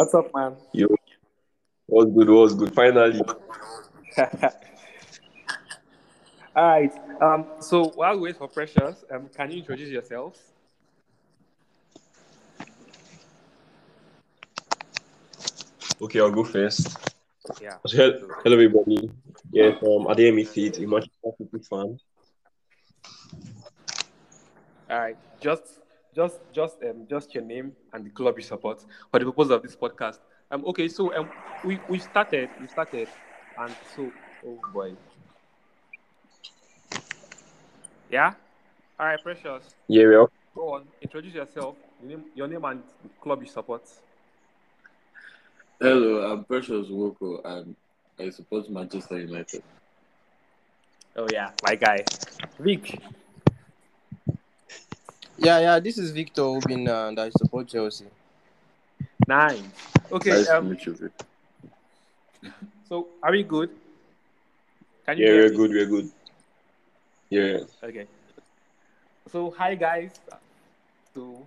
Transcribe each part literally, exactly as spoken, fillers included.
What's up, man? Yo, what's good? What's good? Finally. All right. Um. So while we wait for Precious, um, can you introduce yourselves? Okay, I'll go first. Yeah. Hello, hello everybody. Yes, um, Adeyemi Faith, a Manchester City fan. All right. Just, just, just, um, just your name and the club you support for the purpose of this podcast. Um. Okay. So um, we we started, we started, and so oh boy. Yeah. All right, Precious. Yeah, we are. Go on. Introduce yourself. Your name, your name, and the club you support. Hello, I'm Precious Woko, and I support Manchester United. Oh yeah, my guy, Vic. Yeah, yeah, this is Victor Obinna, and I support Chelsea. Nice. Okay. Nice um, to meet you. So, are we good? Can you yeah, we're me? good. We're good. Yeah. Okay. So, hi guys. So,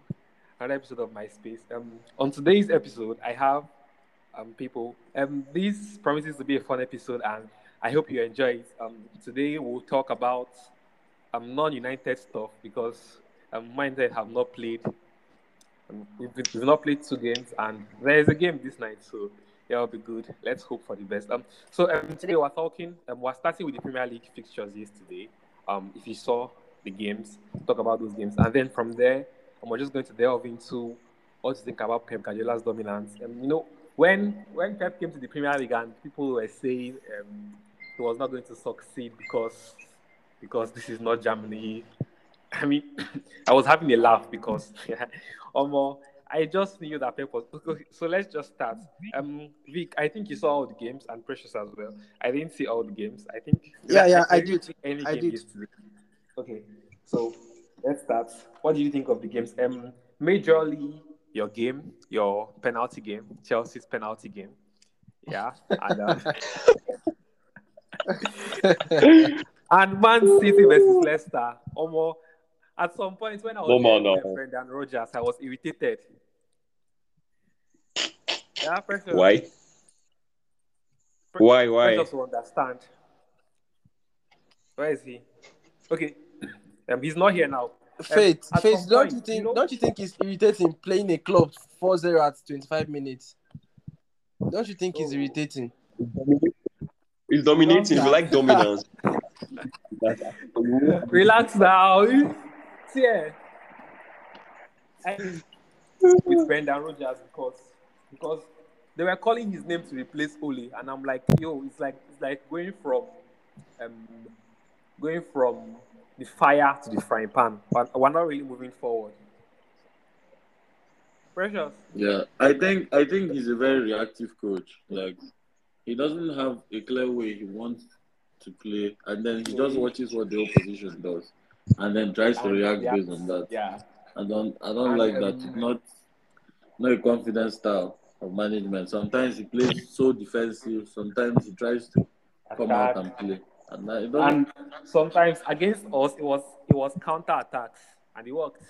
another episode of MySpace. Um, on today's episode, I have. Um, people, um, this promises to be a fun episode, and I hope you enjoy it. Um, today we'll talk about um non-United stuff because um, United have not played. Um, we've, we've not played two games, and there is a game this night, so yeah, it'll be good. Let's hope for the best. Um, so um, today we're talking. Um, we're starting with the Premier League fixtures yesterday. Um, if you saw the games, talk about those games, and then from there, um, we're just going to delve into what to think about Pep Guardiola's dominance. And um, you know. When when Pep came to the Premier League and people were saying um, he was not going to succeed because because this is not Germany, I mean, I was having a laugh because, um, I just knew that Pep was... Okay, so let's just start. Um, Vic, I think you saw all the games, and Precious as well. I didn't see all the games, I think. Yeah, yeah, I, I did. Any I game did. Yesterday. Okay, so let's start. What do you think of the games? Um, majorly... Your game, your penalty game, Chelsea's penalty game. Yeah. And, uh, and Man City versus Leicester. Almost, at some point, when I was no, no, no. Brendan Rodgers, I was irritated. Yeah, pressure. Why? Pressure why? Why? Pressure to understand. Where is he? Okay. Um, he's not here now. Faith, um, Faith, don't point, you think? You know, don't you think it's irritating playing a club four zero at twenty-five minutes? Don't you think oh. it's irritating? It's dominating. We like dominance. Relax now. Yeah. And with Brendan Rodgers, because because they were calling his name to replace Ole, and I'm like, yo, it's like it's like going from um going from. the fire to the frying pan. But we're not really moving forward. Precious. Yeah, I think I think he's a very reactive coach. Like, he doesn't have a clear way he wants to play, and then he just watches what the opposition does, and then tries to react based on that. Yeah. I don't I don't and, like that. Um, not not a confident style of management. Sometimes he plays so defensive. Sometimes he tries to come out and play. And, and sometimes against us, it was it was counter attacks, and it worked.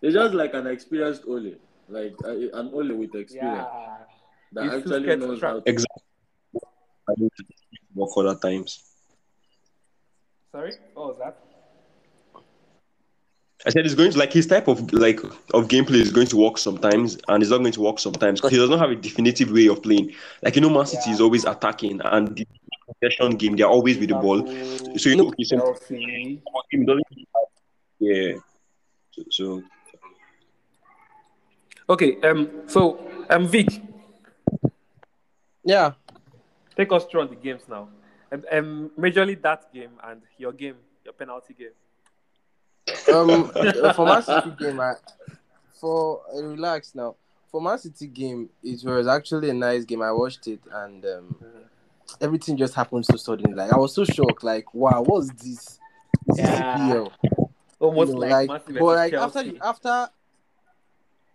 It's just like an experienced Ole, like uh, an Ole with experience yeah. that you actually knows tra- how. To... Exactly. I need to work other times. Sorry, what was that? I said it's going to like his type of like of gameplay is going to work sometimes, and it's not going to work sometimes because he doesn't have a definitive way of playing. Like you know, Man City yeah. is always attacking and. The, possession game, they're always with the ball. So you know, yeah. So, so. Okay. Um. So, um, Vic. Yeah. Take us through on the games now. Um, um, majorly that game and your game, your penalty game. Um, for Man City game, I, for uh, relax now. For Man City game, it was actually a nice game. I watched it and. Um, mm-hmm. Everything just happened so suddenly. Like I was so shocked. Like, wow, what's this? This yeah. Almost you know, like, like but like after the, after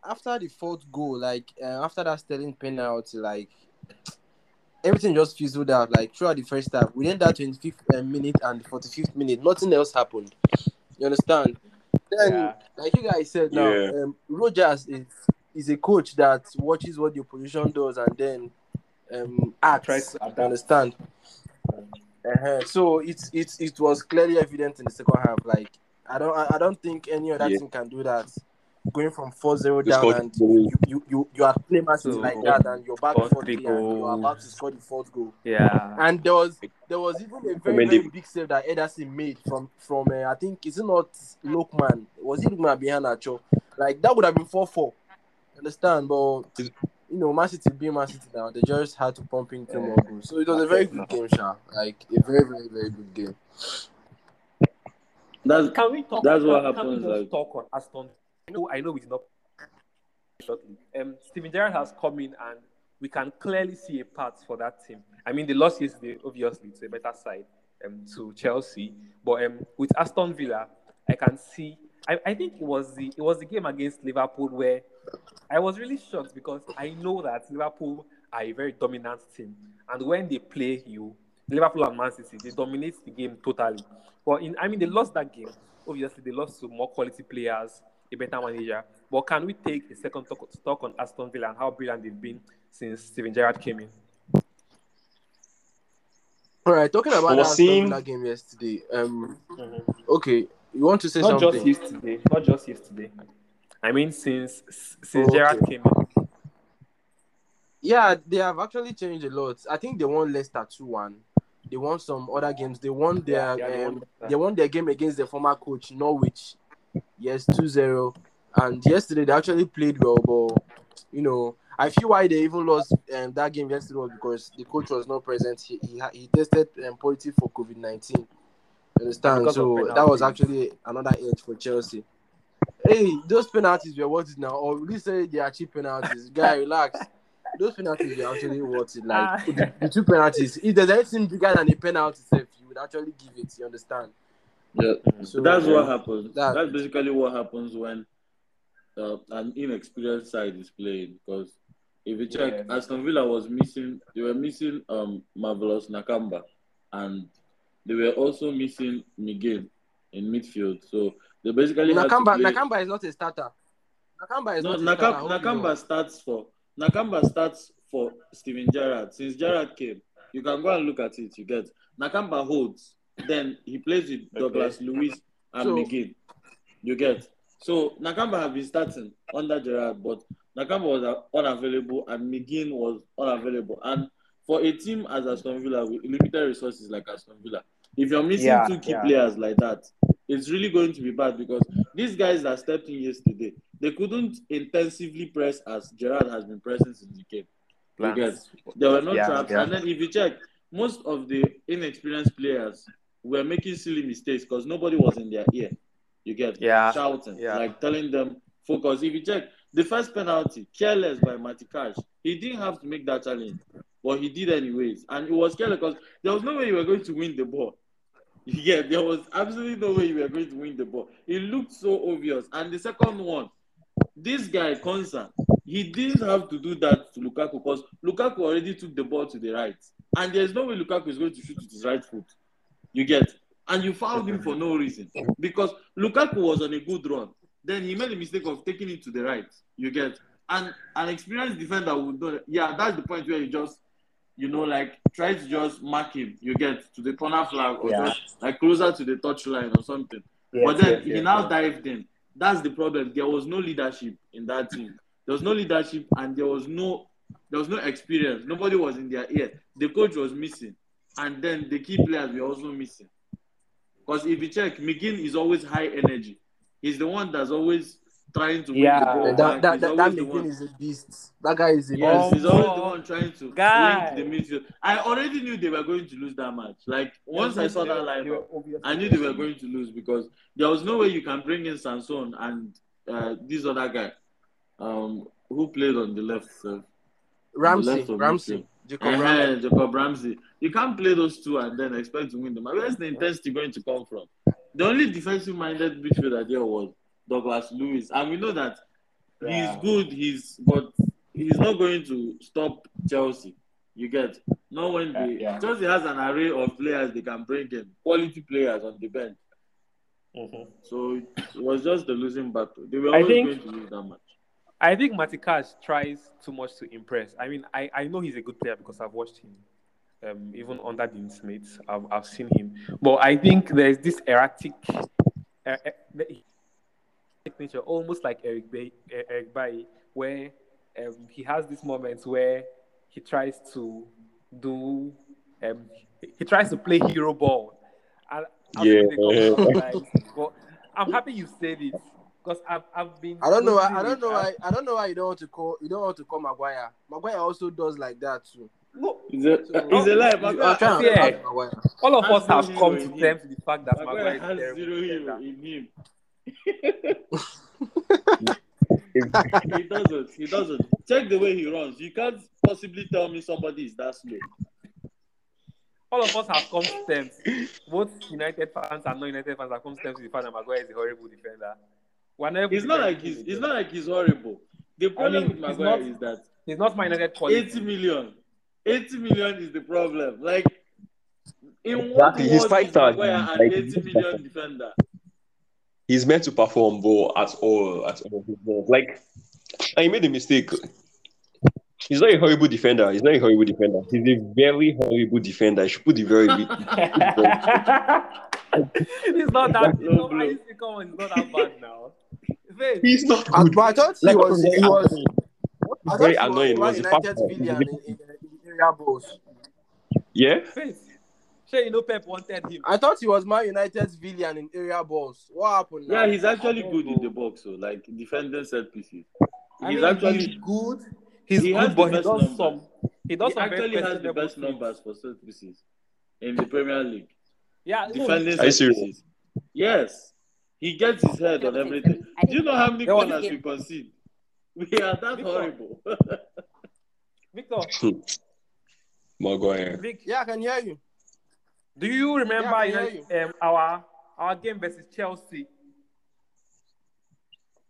after the fourth goal, like uh, after that Sterling penalty, like everything just fizzled out. Like throughout the first half, within that twenty-fifth uh, minute and forty-fifth minute, nothing else happened. You understand? Then, yeah. like you guys said, now yeah. um, Rodgers is is a coach that watches what the opposition does and then um, acts. I understand. Uh-huh. So it's it's it was clearly evident in the second half. Like I don't I, I don't think any other yeah. team can do that. Going from four zero down score. And you you you, you are playing matches so, like that and you're back forty and you're about to score the fourth goal. Yeah. And there was there was even a very, very big save that Ederson made from from uh, I think is it not Lokman? Was it Lokman behind Acho? Like that would have been four four. Understand, but you know, Man City being Man City now, they just had to pump in two more goals. So it was a very good game, Sha. Like a very very very good game. That's can we talk? That's what happens. Can we like... talk on Aston? I know, I know we did not. Um, Steven Gerrard has come in, and we can clearly see a path for that team. I mean, they lost yesterday, obviously, to a better side, um, to Chelsea. But um, with Aston Villa, I can see. I, I think it was the it was the game against Liverpool where I was really shocked because I know that Liverpool are a very dominant team, and when they play you, Liverpool and Man City, they dominate the game totally. But in, I mean, they lost that game. Obviously, they lost to more quality players, a better manager. But can we take a second talk, talk on Aston Villa and how brilliant they've been since Steven Gerrard came in? All right, talking about that Aston Villa game yesterday. Um, mm-hmm. Okay, you want to say not something? Not just yesterday. Not just yesterday. I mean, since since oh, Gerrard okay. came in. Yeah, they have actually changed a lot. I think they won Leicester two one. They won some other games. They won their yeah, yeah, they, um, won they won their game against the former coach Norwich. Yes, two zero. And yesterday, they actually played well, but, you know, I feel why they even lost um, that game yesterday was because the coach was not present. He he, he tested um, positive for covid nineteen. Understand? Because so that was actually another edge for Chelsea. Hey, those penalties were worth it now. Or we say they are cheap penalties. Guy, relax. Those penalties were actually worth it. Like, the, the two penalties. If there's anything bigger than a penalty, safe, you would actually give it. You understand? Yeah, so that's yeah. what happens. That, that's basically what happens when uh, an inexperienced side is playing. Because if you check, yeah. Aston Villa was missing. They were missing um Marvelous Nakamba, and they were also missing McGinn in midfield. So they basically Nakamba. Nakamba is not a starter. Nakamba is no, not. Naka, a starter. Nakamba you know. starts for Nakamba starts for Steven Gerrard. Since Gerrard came, you can go and look at it. You get Nakamba holds. Then he plays with Douglas okay. Lewis and so, McGinn. You get so Nakamba have been starting under Gerrard, but Nakamba was unavailable and McGinn was unavailable. And for a team as Aston Villa with limited resources like Aston Villa, if you're missing yeah, two key yeah. players like that, it's really going to be bad because these guys that stepped in yesterday, they couldn't intensively press as Gerrard has been pressing since he came. You get there were no yeah, traps, yeah. and then if you check, most of the inexperienced players were making silly mistakes because nobody was in their ear. You get yeah. shouting, yeah. like telling them, focus. If you check, the first penalty, careless by Matty Cash. He didn't have to make that challenge, but he did anyways. And it was careless because there was no way you were going to win the ball. Yeah, there was absolutely no way you were going to win the ball. It looked so obvious. And the second one, this guy, Konsa, he didn't have to do that to Lukaku because Lukaku already took the ball to the right. And there's no way Lukaku is going to shoot with his right foot. You get, and you fouled him for no reason because Lukaku was on a good run. Then he made the mistake of taking it to the right. You get, and an experienced defender would do. Yeah, that's the point where you just, you know, like try to just mark him. You get to the corner flag or yeah. just, like closer to the touch line or something. Yes, but then yes, he yes, now yes. dived in. That's the problem. There was no leadership in that team. There was no leadership, and there was no, there was no experience. Nobody was in their ear. The coach was missing. And then the key players were also missing. Because if you check, McGinn is always high energy. He's the one that's always trying to win yeah, the ball. That, that, that, that McGinn is a beast. That guy is a yes, beast. He's always the one trying to guy. link the midfield. I already knew they were going to lose that match. Like, once yes, I saw that lineup, I knew they were going to lose because there was no way you can bring in Sanson and uh, this other guy um, who played on the left. So, Ramsey. The left Ramsey. Jacob, uh-huh, Ramsey. Jacob Ramsey. You can't play those two and then expect to win them. Where's the intensity going to come from? The only defensive-minded midfielder there was Douglas Lewis. And we know that yeah. he's good, he's but he's not going to stop Chelsea. You get? Not when they, yeah, yeah. Chelsea has an array of players they can bring in. Quality players on the bench. Mm-hmm. So it was just the losing battle. They were always think... going to lose that much. I think Matty Cash tries too much to impress. I mean, I, I know he's a good player because I've watched him. Um, even under the Smiths, I've, I've seen him. But I think there's this erratic uh, uh, nature, almost like Eric Bay, Eric Bailly, where um, he has these moments where he tries to do, um, he tries to play hero ball. And yeah. But I'm happy you said it because I've, I've been. I don't know. I, I don't know. I, I don't know why you don't want to call. You don't want to call Maguire. Maguire also does like that too. No, he's alive. Yeah. All of us have come to terms with the fact that Maguire is terrible. Zero in him. He doesn't. He doesn't. Check the way he runs. You can't possibly tell me somebody is that slow. All of us have come to terms. Both United fans and non-United fans have come to terms with the fact that Maguire is a horrible defender. Whenever it's not like he's. It's not like he's horrible. The problem I mean, with Maguire not, is that he's not my United quality. Eighty million. eighty million is the problem. Like, in exactly. He's fighter. Like, an eighty million defender. He's meant to perform, though, at all. At all. Like, and he made a mistake. He's not a horrible defender. He's not a horrible defender. He's a very horrible defender. I should put the very big. He's not that. You know, I used to come on. He's not that bad now. He's not good. I thought he was. He was I very annoying. Was the yeah. Sure, you know Pep wanted him. I thought he was Man United's villain in area balls. What happened now? Yeah, he's actually good know. in the box, so like defending set pieces. I he's mean, actually he's good. He's he good, but he does numbers. some. He does he some actually has the best numbers for set pieces in the Premier League. Yeah, defending no, set pieces. Yes, he gets his head on everything. Do you know how many corners we concede? We are that Victor. horrible. Victor. Maguire. Vic, yeah, I can hear you. Do you remember yeah, you know, you. Um, our our game versus Chelsea?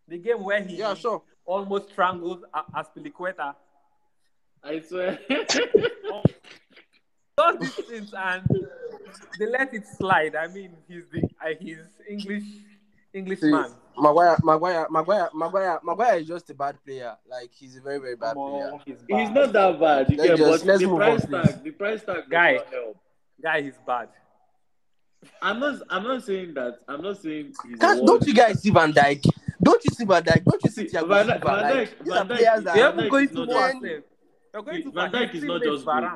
The game where he yeah, sure. almost strangled Aspilicueta. I swear. oh. Those these things and they let it slide. I mean, he's the uh, he's English English See, man. Maguire, Maguire, Maguire, Maguire, Maguire is just a bad player. Like he's a very, very bad oh, player. He's, bad. he's not that bad. You get, just, but the price on, tag, the price tag, guy, guy is bad. I'm not, I'm not saying that. I'm not saying. He's That's, don't you guys see Van Dijk? Don't you see Van Dijk? Don't you see Thiago Van Dijk? Van Dijk, These Van Dijk, are players that are not going to win. Van Dijk is not just good.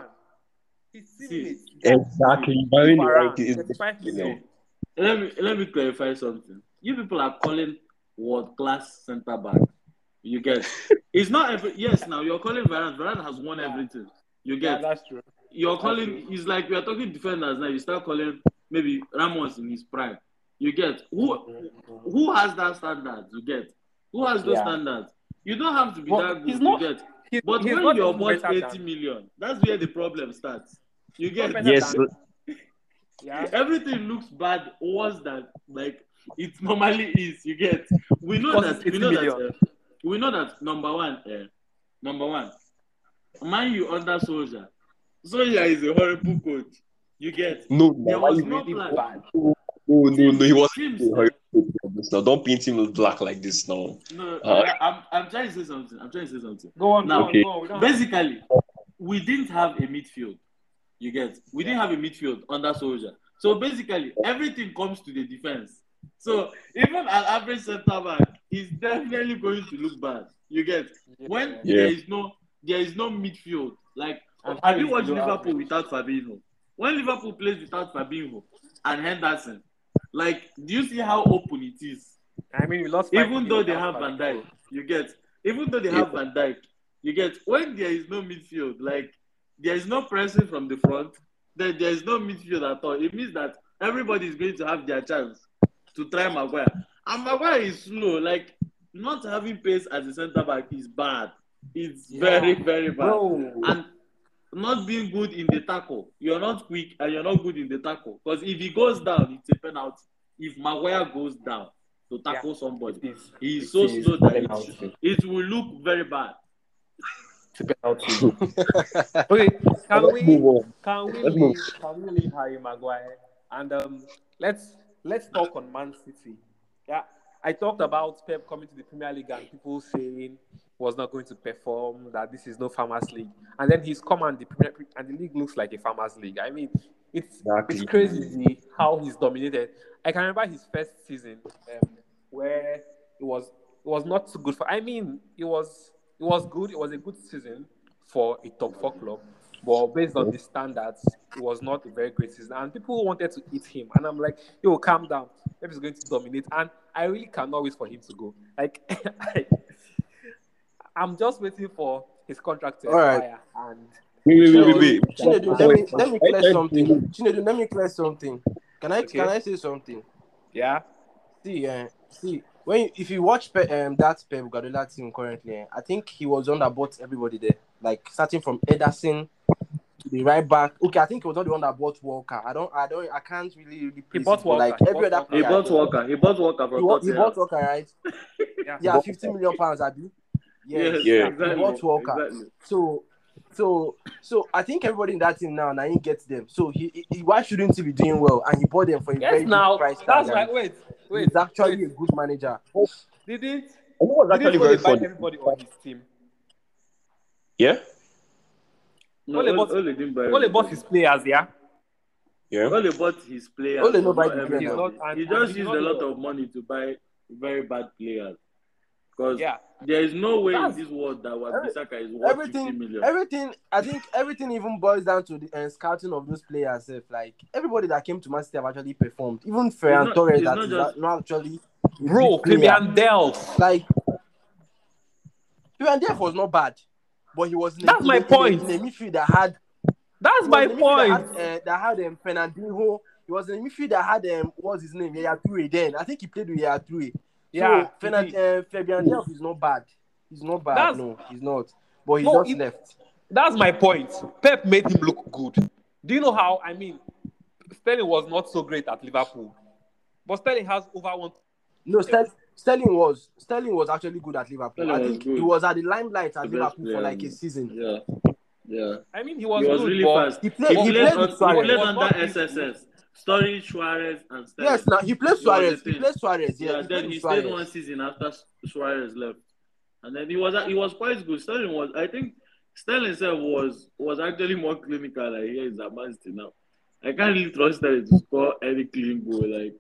He's exactly. Let me let me clarify something. You people are calling world-class centre-back. You get it's not every yes. Now you're calling Varane. Varane has won yeah. everything. You get yeah, that's true. You're that's calling. True. It's like we are talking defenders now. You start calling maybe Ramos in his prime. You get who who has that standard? You get who has those yeah. standards? You don't have to be well, that good. You not, get, he, but when you're worth eighty million, that's where the problem starts. You get yes. Yeah. Everything looks bad worse than like it normally is. You get we know that we know that, uh, we know that number one uh, number one man you under Solskjaer. Solskjaer is a horrible coach. You get no there no, was no really plan. Bad. Oh, oh no no he was now don't paint him black like this now. No uh, I'm I'm trying to say something. I'm trying to say something. Go on now. Okay. Go on, go on. Basically, we didn't have a midfield. You get. We yeah. didn't have a midfield under Solskjaer. So basically, everything comes to the defense. So even an average centre-back is definitely going to look bad. You get. When yeah. there is no there is no midfield. Like, and have you watched Liverpool without Fabinho? When Liverpool plays without Fabinho and Henderson, like, do you see how open it is? I mean, we lost even though they have Van Dijk. You get. Even though they yeah. have Van Dijk, you get. When there is no midfield, like. There is no pressing from the front. There, there is no midfield at all. It means that everybody is going to have their chance to try Maguire. And Maguire is slow. Like, not having pace as a centre-back is bad. It's yeah. very, very bad. No. And not being good in the tackle. You're not quick and you're not good in the tackle. Because if he goes down, it's a penalty. If Maguire goes down to tackle yeah. somebody, he is so slow that it, it will look very bad. okay, can we can we leave, can we leave Harry Maguire and um let's let's talk on Man City. Yeah, I talked about Pep coming to the Premier League and people saying was not going to perform, that this is no Farmers League. And then he's come and the Premier and the league looks like a Farmers League. I mean, it's exactly. it's crazy how he's dominated. I can remember his first season um, where it was it was not so good for. I mean, it was it was good. It was a good season for a top four club, but based on the standards, it was not a very great season. And people wanted to eat him, and I'm like, yo, calm down. Pep is going to dominate, and I really cannot wait for him to go. Like. I, I'm just waiting for his contract to expire. Right. And wait, wait, wait, wait. Chinedu, let me let me clear something. Chinedu, let me clear something. Can I okay. can I say something? Yeah. See, uh, see, when you, if you watch pe- um that Pep Guardiola team currently, I think he was on that bought everybody there. Like starting from Ederson to the right back. Okay, I think he was not the one that bought Walker. I don't, I don't, I can't really really. He bought Walker. Like every other player. He bought Walker. He bought Walker. He bought, he bought Walker, right? yeah, yeah fifty million pounds, I do. Yes, yes, yeah, exactly. exactly. So, so, so I think everybody in that team now, now he gets them. So he, he, why shouldn't he be doing well? And he bought them for a yes, very now, good price. That's standard. Right. Wait, wait. He's actually wait. a good manager. Did it? I was actually very funny. Everybody on his team. Yeah. No, Ole bought, Ole didn't buy Ole bought his players. Yeah. Yeah. Ole bought his players. Ole no buy the players. Not, and, he just used a lot know. of money to buy very bad players. Because yeah. there is no way That's, in this world that Wan-Bissaka is worth fifty million. Everything, I think everything even boils down to the uh, scouting of those players. If, like, everybody that came to Man City have actually performed. Even Ferran Torres that not is just... not actually... Bro, Fabian Delph. Like, Fabian Delph was not bad. But he was... That's a, my a, point. In a midfield that had... That's my point. That had, uh, had um, Fernandinho. He was in a midfield that had... Um, what's his name? Yaya Toure then. I think he played with Yaya Toure. Yeah, so, Fernand, uh, Fabian Delph is not bad. He's not bad. That's, no, he's not. But he's no, not it, left. That's my point. Pep made him look good. Do you know how? I mean, Sterling was not so great at Liverpool, but Sterling has over one. No, Sterling, Sterling was Sterling was actually good at Liverpool. Sterling I think he was at the limelight at the Liverpool player, for like a season. Yeah, yeah. I mean, he was, he was good, really fast. He played. He, he played, played, played, played under S S S. Sterling, Suarez, and Sterling. Yes, now he played Suarez. He, he played Suarez. Yeah, yeah he then he Suarez. stayed one season after Suarez left, and then he was he was quite good. Sterling was, I think, Sterling said was was actually more clinical. Like here is at Man City now, I can't really trust Sterling to score any clean goal. Like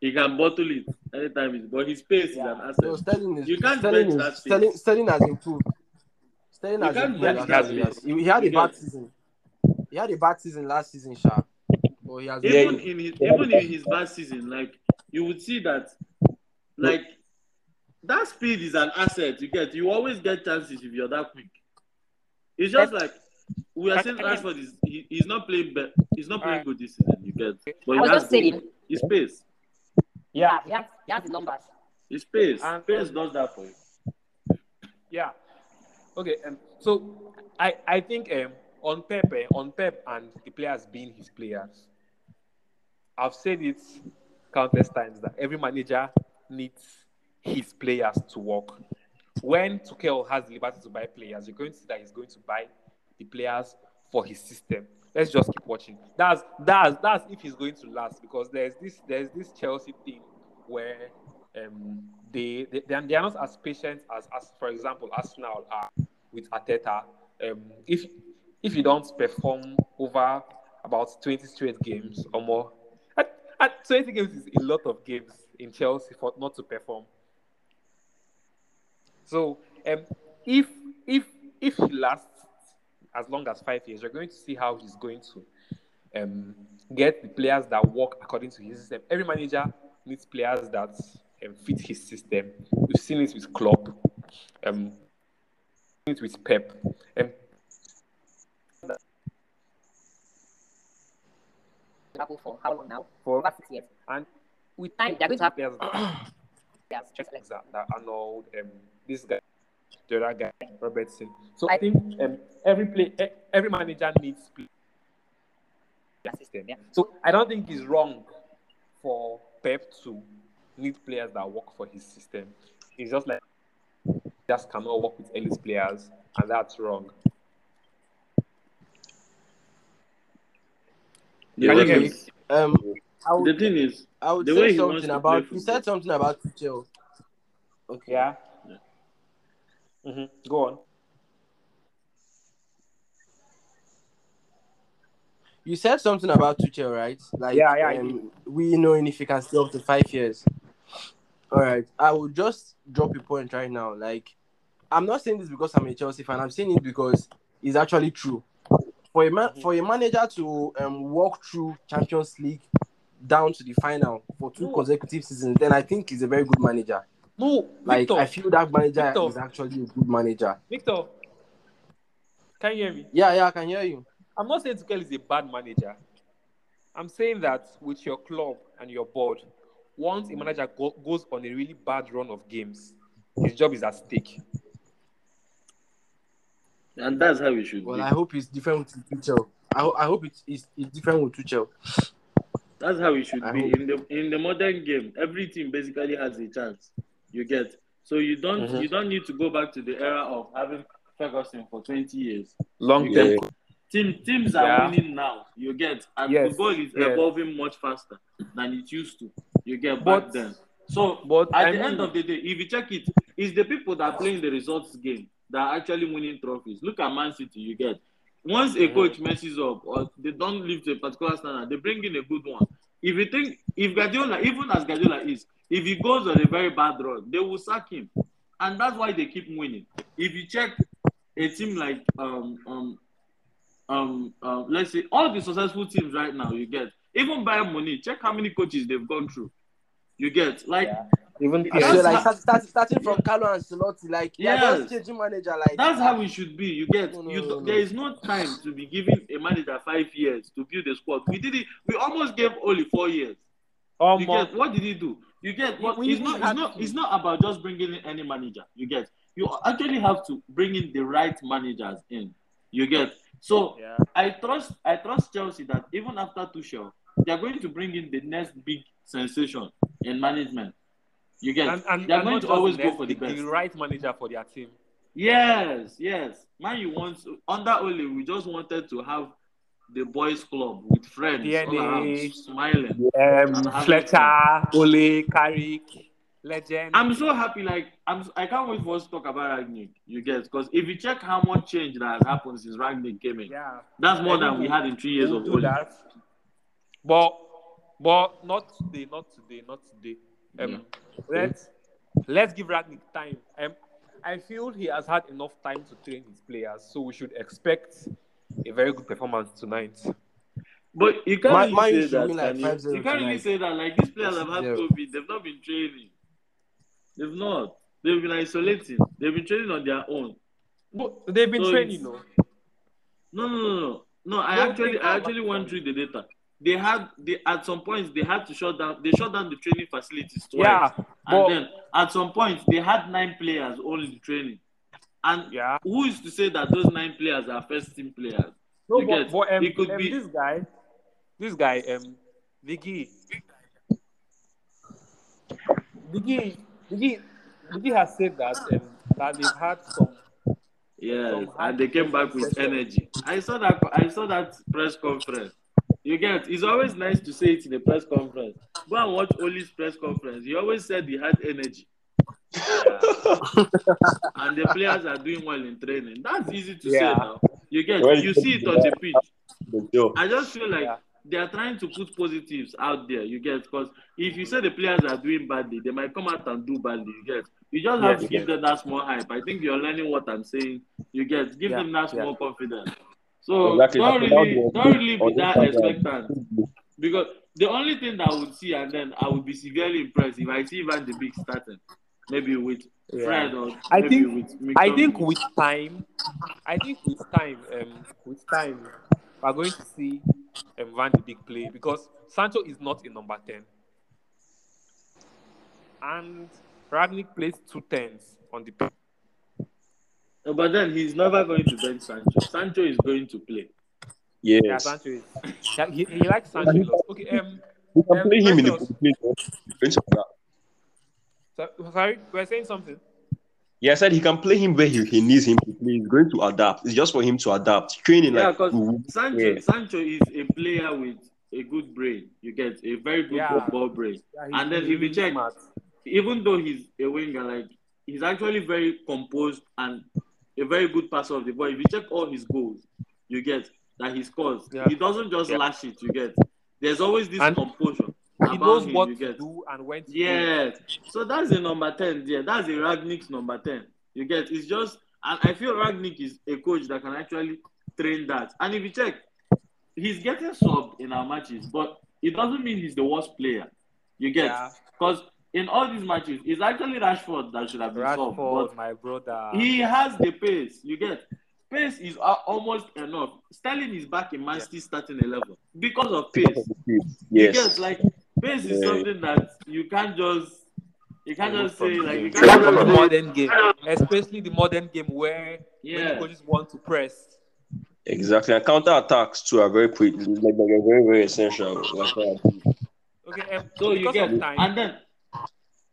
he can bottle it anytime. It, but his pace yeah. is an asset. So Sterling is, you can't Sterling, bench that is, Sterling, Sterling has improved. Sterling has improved. He, he had a bad season. He had a bad season last season, Sha. Oh, even yeah. in his even in his bad season, like you would see that, like that speed is an asset you get. You always get chances if you're that quick. It's just like we are saying Rashford is he, he's not playing be- he's not playing good this season. You get, but he has saying, his pace. Yeah, yeah, yeah, the numbers. His pace, and pace does that for you. Yeah. Okay, and um, so I I think um, on Pep on Pep and the players being his players. I've said it countless times that every manager needs his players to work. When Tuchel has the liberty to buy players, you're going to see that he's going to buy the players for his system. Let's just keep watching. That's that's that's if he's going to last, because there's this there's this Chelsea thing where um, they, they they are not as patient as, as for example Arsenal are with Arteta. Um, if if you don't perform over about twenty straight games or more. And twenty games is a lot of games in Chelsea for not to perform. So, um, if if if he lasts as long as five years, you're going to see how he's going to um, get the players that work according to his system. Every manager needs players that um, fit his system. We've seen it with Klopp, um, seen it with Pep, and for how long now? For over six years. And with time, they're going to have players that Arnold, um, this guy, the other guy, Robertson. So I think um, every play, every manager needs play system. Yeah. So I don't think it's wrong for Pep to need players that work for his system. It's just like just cannot work with elite players, and that's wrong. Yeah, okay. um, I would, the thing is, I would say something about. You said something about Tuchel. Okay. Yeah. yeah. Mm-hmm. Go on. You said something about Tuchel, right? Like, yeah, yeah. Um, we know if he can stay up to five years. All right. I will just drop a point right now. Like, I'm not saying this because I'm a Chelsea fan. I'm saying it because it's actually true. For a man, for a manager to um, walk through Champions League down to the final for two no. consecutive seasons, then I think he's a very good manager. No, like Victor, I feel that manager Victor, is actually a good manager. Victor, can you hear me? Yeah, yeah, I can hear you. I'm not saying Tuchel is a bad manager. I'm saying that with your club and your board, once a manager go- goes on a really bad run of games, his job is at stake. And that's how it should well, be. Well, I hope it's different with Tuchel. I, ho- I hope it's, it's, it's different with Tuchel. That's how it should I be. Hope. In the in the modern game, every team basically has a chance. You get. So you don't mm-hmm. you don't need to go back to the era of having Ferguson for twenty years. Long term. Team, teams are yeah. winning now. You get. And yes. football is yes. evolving much faster than it used to. You get but, back then. So but at I the mean, end of the day, if you check it, it's the people that are playing the results game that are actually winning trophies. Look at Man City, you get. Once a coach messes up or they don't live to a particular standard, they bring in a good one. If you think, if Guardiola, even as Guardiola is, if he goes on a very bad run, they will sack him. And that's why they keep winning. If you check a team like, um, um, um, um, let's say, all the successful teams right now, you get. Even Bayern Munich, check how many coaches they've gone through. You get, like... Yeah. Even yeah, so like start, start, starting from Carlo Ancelotti, like yeah, changing manager, like that's how it should be. You get, no, no, you no, no. There is no time to be giving a manager five years to build a squad. We did it. We almost gave only four years. Oh, you get, what did he do? You get what? It's not, it's not, it's not about just bringing in any manager. You get, you actually have to bring in the right managers in. You get. So yeah. I trust, I trust Chelsea that even after Tuchel, they are going to bring in the next big sensation in management. You get, and, and, they're and going to always go for the best. The right manager for their team. Yes, yes. Man, you want to, under Ole, we just wanted to have the boys' club with friends D N A, all around, smiling. Yeah, Fletcher, Ole, Carrick, legend. I'm so happy. Like I'm, I can't wait for us to talk about Rangnick. You get, because if you check how much change that has happened since Rangnick came in, yeah, that's more I than we had in three years of Ole. That. But, but not today, not today, not today. Um, yeah. Let's let's give Rangnick time. Um, I feel he has had enough time to train his players, so we should expect a very good performance tonight. But you can't my, really my say that. Like you, you can't really say that. Like these players have had COVID, they've not been training. They've not. They've been isolating. They've been training on their own. But they've been so training, no? No, no, no, no. No, I no, actually, I actually went through the data. They had, they at some points they had to shut down. They shut down the training facilities twice, yeah, and but, then at some points they had nine players only training. And yeah. who is to say that those nine players are first team players? No, but, but um, it could um, be this guy, this guy, um, Vicky, Vicky, Vicky, Vicky has said that um, that they've had some. Yeah, some and they came back with pressure. Energy. I saw that. I saw that press conference. You get, it's always nice to say it in a press conference. Go and watch Oli's press conference. He always said he had energy. Yeah. And the players are doing well in training. That's easy to yeah. say now. You get, well, you see it on the pitch. I just feel like yeah. they are trying to put positives out there. You get, because if you say the players are doing badly, they might come out and do badly. You get, you just have yes, to give them that small hype. I think you're learning what I'm saying. You get, give yeah. them that small yeah. confidence. So exactly. don't really, don't really be that expectant, because the only thing that I would see, and then I would be severely impressed if I see Van de Beek starting, maybe with yeah. Fred or I maybe think, with. Mick I Tommy. think with time, I think with time, um, with time, we're going to see um, Van de Beek play, because Sancho is not in number ten, and Rangnick plays two tens on the pitch. But then he's never going to bench Sancho. Sancho is going to play. Yes. Yeah, Sancho is. He, he likes Sancho. Okay. Um. You can um, play him in the. So, sorry, we're saying something. Yeah, I said he can play him where he, he needs him to play. He's going to adapt. It's just for him to adapt. Training yeah, like. Because Sancho, yeah. Sancho is a player with a good brain. You get a very good yeah. football brain. Yeah, and then if you check, smart. Even though he's a winger, like he's actually very composed and a very good passer of the ball. If you check all his goals, you get that he scores. Yeah. He doesn't just yeah. lash it, you get. There's always this and composure. He knows him, what you get. to do and when to yeah. do. Yeah. So that's the number ten. Yeah, that's a Rangnick's number ten. You get. It's just, and I feel Rangnick is a coach that can actually train that. And if you check, he's getting subbed in our matches, but it doesn't mean he's the worst player. You get. Because yeah. in all these matches, it's actually Rashford that should have been Rashford, subbed. But my brother. He has the pace. You get. Pace is almost enough. Sterling is back in Man City starting eleven because of pace. Yes. Because like pace is yeah. something that you can't just you can't yeah. just say like you can't the modern game, especially the modern game where yeah. coaches want to press. Exactly, and counter attacks too are very pretty, like they're very very essential. Okay, um, so you get time. and then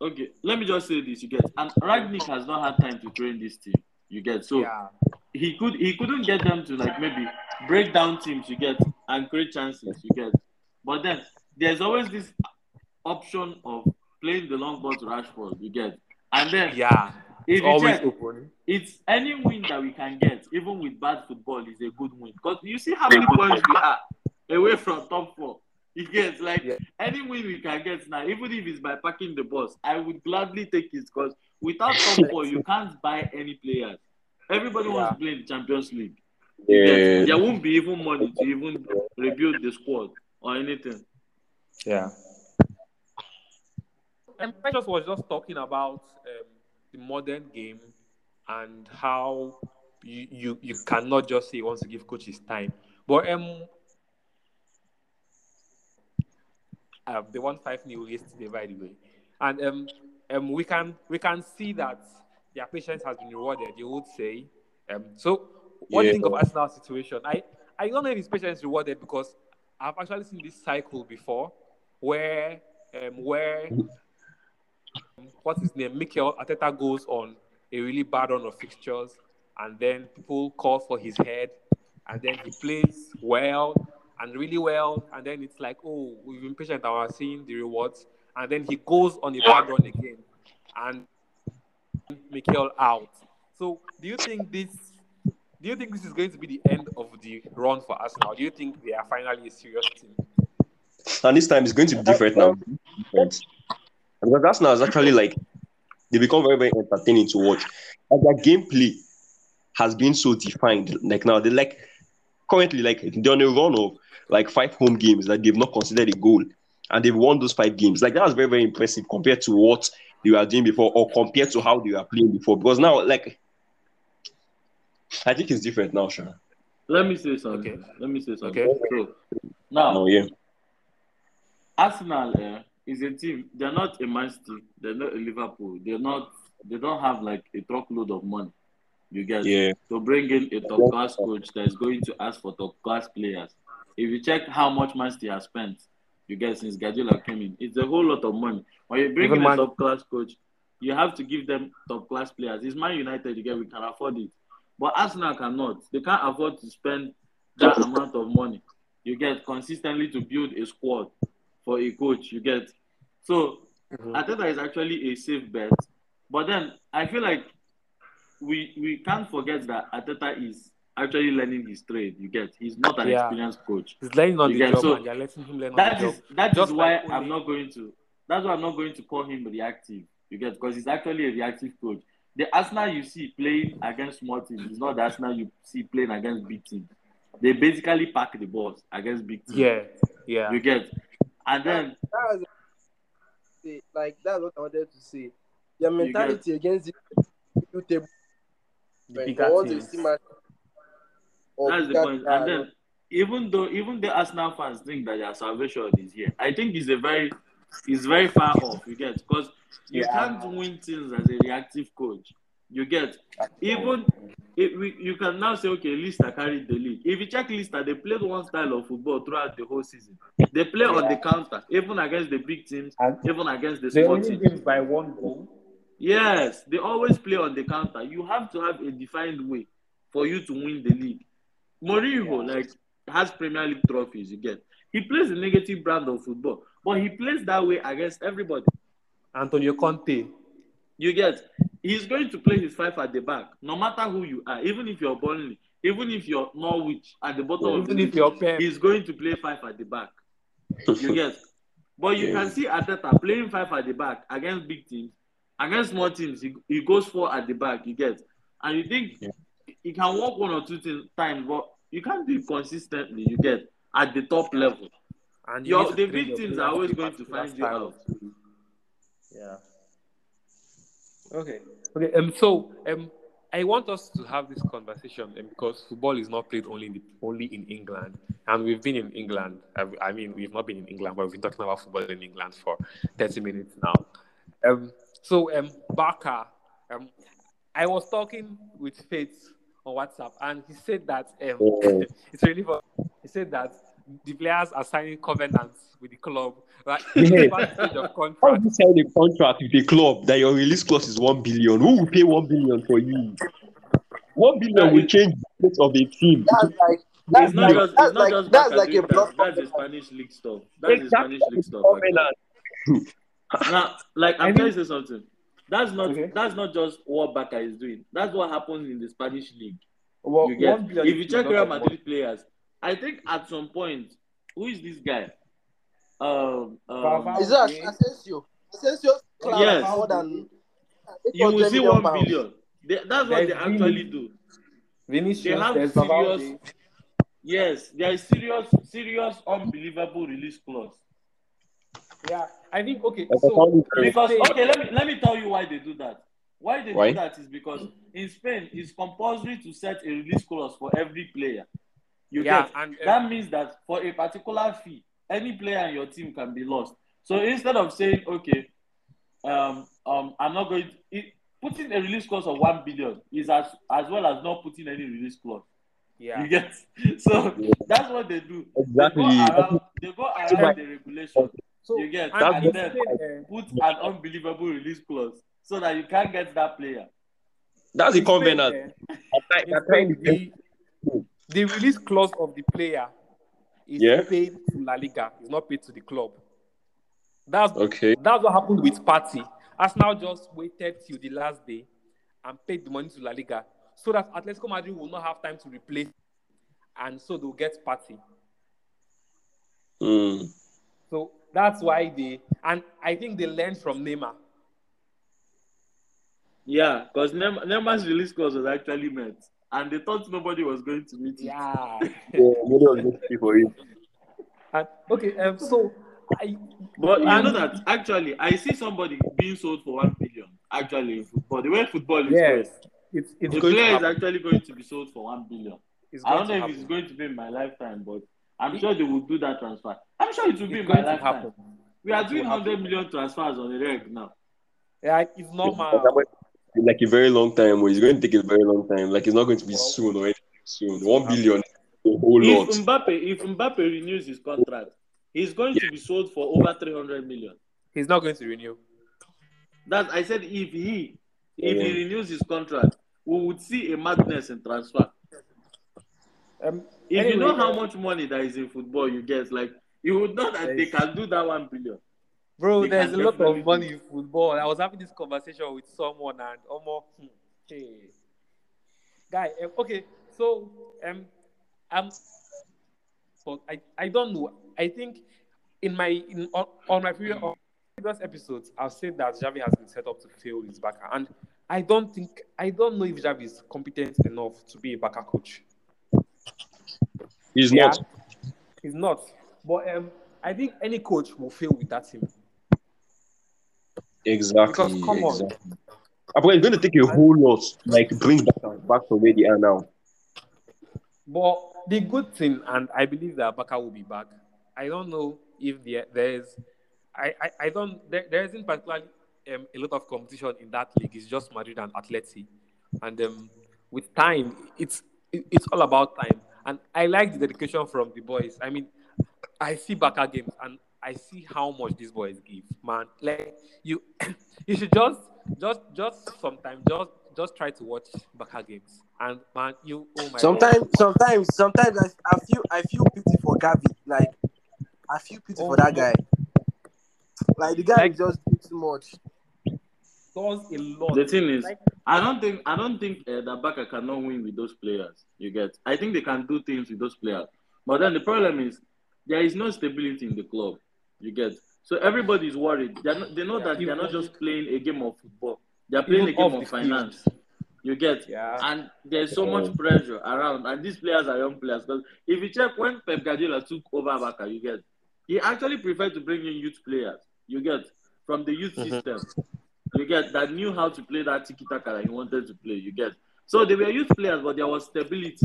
okay, let me just say this: you get and Rangnick has not had time to train this team. You get so. Yeah. He could he couldn't get them to like maybe break down teams, you get, and create chances, you get. But then there's always this option of playing the long ball to Rashford, you get. And then yeah, it's always check, open. It's any win that we can get, even with bad football, is a good win. Because you see how many points we are away from top four. You get like yeah. any win we can get now, even if it's by packing the bus, I would gladly take it because without top four, you can't buy any players. Everybody yeah. wants to play the Champions League. Yeah. Yes. There won't be even money to even rebuild the squad or anything. Yeah. And Precious was just talking about um, the modern game and how you, you, you cannot just say he wants to give coaches time. But um, uh, they won five nil yesterday, by the way. And um, um, we can we can see that their patience has been rewarded, you would say. Um, so, what yeah. do you think of Arsenal's situation? I, I don't know if his patience is rewarded because I've actually seen this cycle before where, um, where um, what's his name? Mikel Arteta goes on a really bad run of fixtures and then people call for his head and then he plays well and really well and then it's like, oh, we've been patient and we're seeing the rewards and then he goes on a bad run again and Mikel out. So, do you think this? Do you think this is going to be the end of the run for us now? Do you think they are finally a serious team? And this time it's going to be different now. Because Arsenal is actually like they become very very entertaining to watch. And their gameplay has been so defined. Like now they like currently like they're on a run of like five home games that they've not considered a goal, and they've won those five games. Like that was very very impressive compared to what they were doing before, or compared to how they were playing before, because now, like, I think it's different now, Sean. Let me say something. Okay. Let me say something. Okay. So, now, no, yeah. Arsenal uh, is a team. They're not a Man City. They're not a Liverpool. They're not. They don't have like a truckload of money. You get yeah. to bring in a top class coach that is going to ask for top class players. If you check how much Man City has spent. You guys, since Guardiola came in, it's a whole lot of money. When you bring Even in man- a top-class coach, you have to give them top-class players. It's Man United, you get, we can afford it. But Arsenal cannot. They can't afford to spend that amount of money. You get consistently to build a squad for a coach, you get. So, mm-hmm. I think that is actually a safe bet. But then, I feel like we we can't forget that Arteta is actually learning his trade, you get. He's not an yeah. experienced coach. He's learning on you the job, so and you're letting him learn on that the is, job. That Just is why like I'm not going to, that's why I'm not going to call him reactive, you get, because he's actually a reactive coach. The Arsenal you see playing against small teams is not the Arsenal you see playing against big teams. They basically pack the balls against big teams. Yeah, yeah. You get. And then... That, that was, like, that's what I wanted to say. Their mentality against the table. The That's the point. And then, even though even the Arsenal fans think that their salvation is here, I think it's a very, it's very far off. You get, because you yeah. can't win things as a reactive coach. You get, even if we, you can now say, okay, Leicester carried the league. If you check Leicester, they played one style of football throughout the whole season. They play yeah. on the counter, even against the big teams, and even against the small teams. They only win by one goal. Yes, they always play on the counter. You have to have a defined way for you to win the league. Mourinho, yeah. like, has Premier League trophies, you get. He plays a negative brand of football, but he plays that way against everybody. Antonio Conte. You get, he's going to play his five at the back, no matter who you are, even if you're Burnley, even if you're Norwich at the bottom yeah, of the league, he's going to play five at the back. You get, but you yeah. can see Arteta playing five at the back against big teams, against small teams, he, he goes four at the back. You get, and you think yeah. he can work one or two th- times, but you can't do it consistently. You get at the top level, and your, the big teams are always going to find you out. Yeah. Okay. Okay. Um. So, um, I want us to have this conversation, um, because football is not played only in the, only in England, and we've been in England. I, I mean, we've not been in England, but we've been talking about football in England for thirty minutes now. Um. So, um, Barker, um, I was talking with Faith on WhatsApp, and he said that um, oh. it's really fun. He said that the players are signing covenants with the club. Right? Yeah. How do you sign a contract with the club that your release clause is one billion? Who will pay one billion for you? One billion will change the state of a team. That's like that's it's not like, just that's not like, just that's like a block. That's the Spanish league stuff. That's the Spanish league stuff. Like, now, like I'm gonna say something. That's not okay. that's not just what Barker is doing. That's what happens in the Spanish league. Well, you get, if you check Real Madrid players, I think at some point, who is this guy? Um, um, is that Asensio? Asensio's cloud yes. more than you will see one pounds. Billion. They, that's what there's they actually Vin- do. Vinicius, they have serious, Bavard. yes, there is serious, serious, unbelievable release clause. Yeah, I think okay. So, because okay, let me let me tell you why they do that. Why they why? do that is because in Spain it's compulsory to set a release clause for every player. You yeah, get and, uh, that means that for a particular fee, any player in your team can be lost. So instead of saying, okay, um, um, I'm not going to it, putting a release clause of one billion is as as well as not putting any release clause. Yeah. You get so yeah. that's what they do. Exactly. They go around, they go around the regulation. So, you get and, and then saying, uh, put an unbelievable release clause so that you can't get that player. That's the covenant. The, the release clause of the player is yeah. paid to La Liga. It's not paid to the club. That's okay. That's what happened with Partey. Arsenal just waited till the last day and paid the money to La Liga so that Atletico Madrid will not have time to replace, and so they'll get Partey. Mm. So. That's why they, and I think they learned from Neymar. Yeah, because Neymar, Neymar's release clause was actually met, and they thought nobody was going to meet it. Yeah. yeah and, okay, um, so I. But you and, know that actually, I see somebody being sold for one billion. Actually, in football, the way football is yes, played, it's, it's the going player to is actually going to be sold for one billion. I don't know if happen. It's going to be in my lifetime, but. I'm sure they will do that transfer. I'm sure it will be going to happen. We are doing one hundred million transfers on the reg now. Yeah, it's normal. Like a very long time, or it's going to take a very long time. Like it's not going to be soon or anything soon. One billion, a whole lot. If Mbappe, if Mbappe renews his contract, he's going to be sold for over three hundred million. He's not going to renew. That I said, if he, if yeah. he renews his contract, we would see a madness in transfer. Um, if anyway, you know how much money that is in football, you get like you would know that they can do that one billion. Bro, they there's a lot of money in football. I was having this conversation with someone and almost hey guy. Um, okay, so um, um, so I, I don't know. I think in my in on, on my previous, on previous episodes, I've said that Xavi has been set up to fail his backer, and I don't think I don't know if Xavi is competent enough to be a backer coach. He's yeah. not. He's not. But um, I think any coach will fail with that team. Exactly. Because, come exactly. on. But it's going to take a whole lot, like bring back, back to where they are now. But the good thing, and I believe that Barker will be back. I don't know if there, there is. I, I, I don't. There, there isn't particularly um, a lot of competition in that league. It's just Madrid and Atleti, and um, with time, it's it, it's all about time. And I like the dedication from the boys. I mean, I see Barker games and I see how much these boys give. Man, like you, you should just, just, just sometimes, just, just try to watch Barker games. And man, you, oh my. Sometimes, God. sometimes, sometimes I, I feel, I feel pity for Gavi. Like, I feel pity oh, for that guy. Like the guy like, just did too much. does a lot. The thing is, like, I don't think I don't think uh, that Barca cannot win with those players. You get? I think they can do things with those players. But then the problem is there is no stability in the club. You get? So everybody is worried. They're not, they know yeah, that they're not just playing a game of football. They're playing a game of finance. Field. You get? Yeah. And there's so much pressure around. And these players are young players. Because if you check when Pep Guardiola took over Barca, you get? He actually preferred to bring in youth players. You get? From the youth mm-hmm. system. You get? That knew how to play that tiki-taka that he wanted to play. You get? So they were youth players, but there was stability.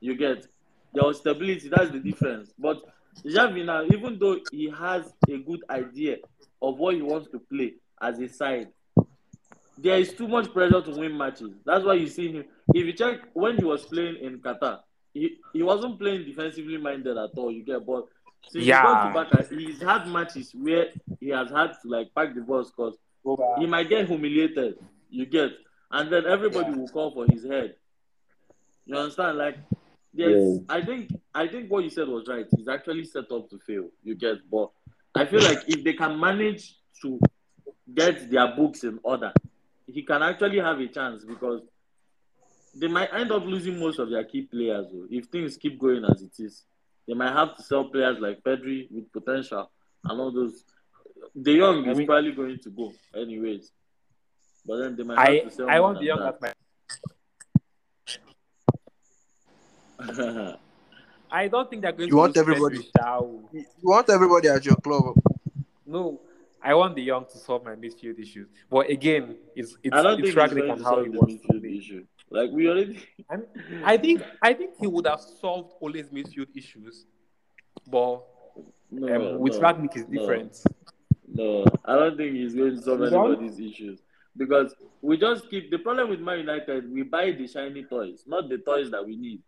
You get? There was stability. That's the difference. But Xavi now, even though he has a good idea of what he wants to play as a side, there is too much pressure to win matches. That's why you see him. If you check when he was playing in Qatar, he, he wasn't playing defensively minded at all. You get, but since yeah. he got to Barca, he's had matches where he has had to like pack the balls because he might get humiliated. You get, and then everybody yeah. will call for his head. You understand? Like, yes, yeah. I think I think what you said was right. He's actually set up to fail. You get, but I feel like if they can manage to get their books in order, he can actually have a chance because they might end up losing most of their key players. If things keep going as it is, they might have to sell players like Pedri with potential and all those. The young is I mean, probably going to go anyways. But then they might I, have to sell I want the young at my... I don't think they're going you to want everybody. You want everybody at your club. No. I want the young to solve my midfield issues, but again, it's it's, I don't it's struggling on how he wants to play. Issue. Like we already, I, mean, I think I think he would have solved all his midfield issues, but no, um, with no, Rangnick is different. No, no, I don't think he's going to solve anybody's issues because we just keep the problem with Man United. We buy the shiny toys, not the toys that we need.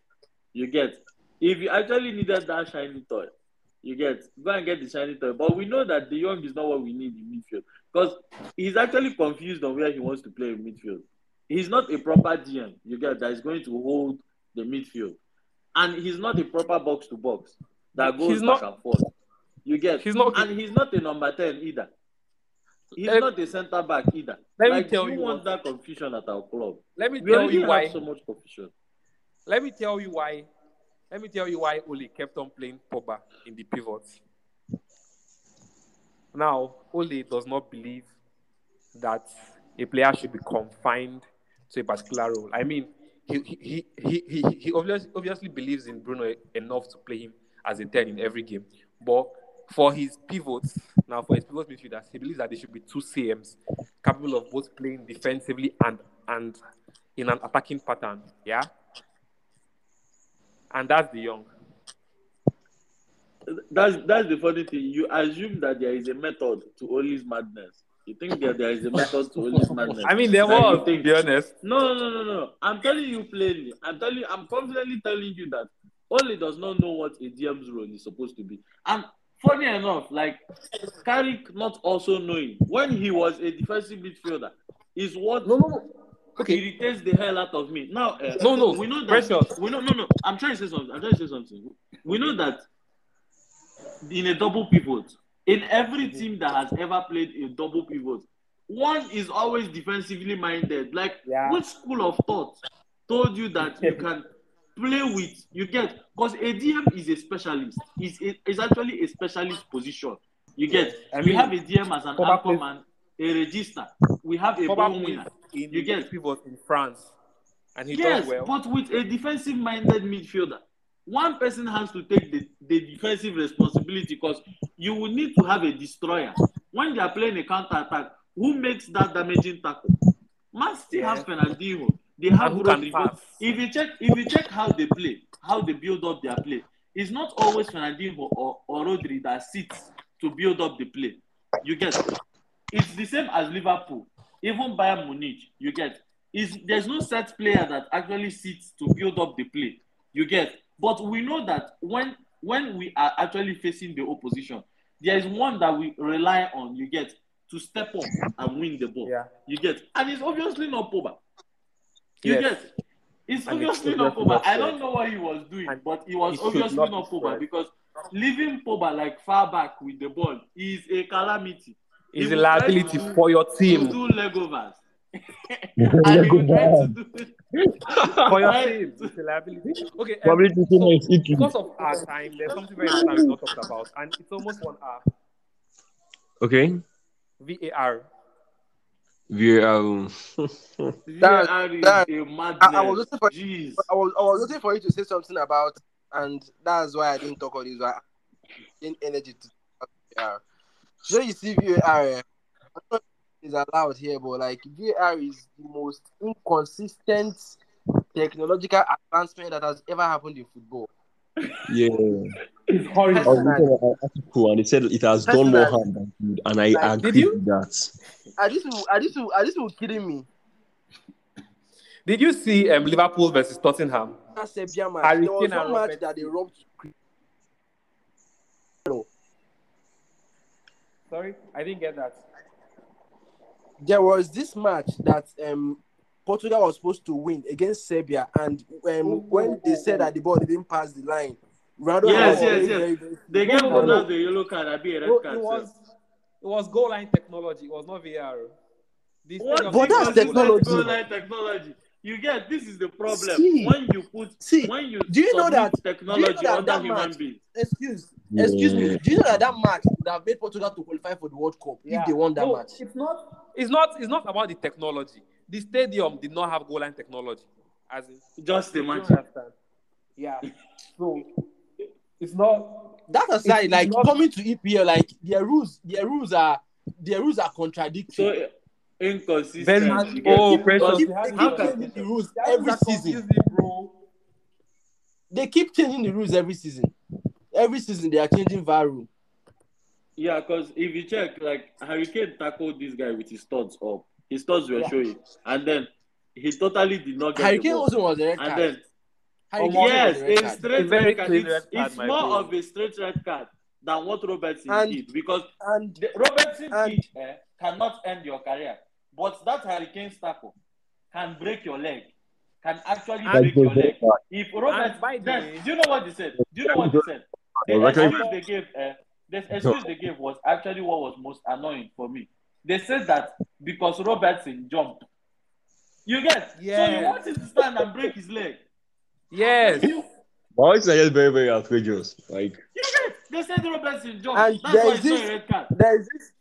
You get? If you actually needed that shiny toy. You get, go and get the shiny toy. But we know that De Jong is not what we need in midfield. Because he's actually confused on where he wants to play in midfield. He's not a proper D M, you get, that is going to hold the midfield. And he's not a proper box-to-box that goes he's back not, and forth. You get, he's not, and he's not a number ten either. He's let, not a centre-back either. Let like, me tell you want that confusion at our club. Let me we tell you why. So much confusion. Let me tell you why. Let me tell you why Ole kept on playing Pogba in the pivot. Now, Ole does not believe that a player should be confined to a particular role. I mean, he he he he, he obviously, obviously believes in Bruno enough to play him as a ten in every game. But for his pivots, now for his pivot midfielders, he believes that they should be two C Ms capable of both playing defensively and and in an attacking pattern. Yeah. And that's the young. That's that's the funny thing. You assume that there is a method to Ole's madness. You think that there is a method to Ole's madness. I mean, there was, like, to be honest. No, no, no, no, no. I'm telling you plainly. I'm telling you, I'm confidently telling you that Ole does not know what a D M's role is supposed to be. And funny enough, like, Carrick not also knowing when he was a defensive midfielder is what... No, no, no. Okay. Irritates the hell out of me. Now, uh, no, no, we know that. Precious. We know, no, no. I'm trying to say something. I'm trying to say something. We know that in a double pivot, in every team that has ever played a double pivot, one is always defensively minded. Like, yeah. What school of thought told you that you can play with? You get because a D M is a specialist. It's, a, it's actually a specialist position. You get. I mean, we have a D M as an anchor man, a register. We have a ball winner. In you get pivot in France, and he yes, does well. But with a defensive-minded midfielder, one person has to take the, the defensive responsibility because you will need to have a destroyer when they are playing a counter-attack. Who makes that damaging tackle? Man still yeah. has Fernandinho. They have Rodrigo. If you check, if you check how they play, how they build up their play, it's not always Fernandinho or, or Rodri that sits to build up the play. You get it. It's the same as Liverpool. Even Bayern Munich, you get. Is there's no set player that actually sits to build up the play, you get. But we know that when when we are actually facing the opposition, there is one that we rely on, you get, to step up and win the ball, yeah. you get. And it's obviously not Pogba, you yes. get. It's and obviously not Pogba. I don't know what he was doing, and but it was obviously not, not Pogba because leaving Pogba like far back with the ball is a calamity. is a liability do, for your team. Do legovers. For your team, it's a liability. Okay, um, so because of our time, there's something very important we not talked about, and it's almost one hour. Okay. V A R. V A R. V A R is that, a madness. I, I, was looking for, Jeez. I, was, I was looking for you to say something about, and that's why I didn't talk about this. I didn't energy to talk about V A R. So you see V A R, I don't know if it's allowed here, but like V A R is the most inconsistent technological advancement that has ever happened in football. Yeah, it's horrible. I was an article and it said it has done more harm than good, and I like, agree did you? with that. Are these people, are these people, are these people kidding me? Did you see um, Liverpool versus Tottenham? That's a beer match. There was one match that they robbed. No. Sorry, I didn't get that. There was this match that um. Portugal was supposed to win against Serbia, and um, Ooh, when they said that the ball didn't pass the line, Ronaldo yes, yes, yes, very, very they gave Ronaldo the yellow card. I be a red no, card. It was, it was goal line technology. It was not V A R. This what? But that's technology. Goal line technology. You get this is the problem see, when you put see, when you do you know that technology do you know that, that human match, being. Excuse. Yeah. Excuse me. Do you know that that match would have made Portugal to qualify for the World Cup yeah. if they won that no, match? It's not. It's not. It's not about the technology. The stadium did not have goal line technology, as in, just the match. Yeah, so it's not. That aside, it's, like it's not, coming to E P L, like their rules, their rules are their rules are contradictory. So, inconsistent. Very much. Oh, keep, Precious. They keep, they keep changing the rules every season, bro. They keep changing the rules every season. Every season they are changing V A R rule. Yeah, because if you check, like Harry Kane tackled this guy with his studs up. His studs were yeah. showing, and then he totally did not get Harry Kane also was a red card. And then, oh, yes, a, a straight red card. It's, red card, it's more opinion. of a straight red card than what Robertson and, did because and, the, Robertson and, did, eh, cannot end your career, but that Harry Kane tackle can break your leg. Can actually break your leg. If Robertson, then, do you know what they said? Do you know what they said? The excuse they gave, eh, the excuse they gave was actually what was most annoying for me. They said that because Robertson jumped. You get? Yes. So you want him to stand and break his leg. Yes. Why is that very, very outrageous? Like you get? They said Robertson jumped. And That's why it's not a red card. There is this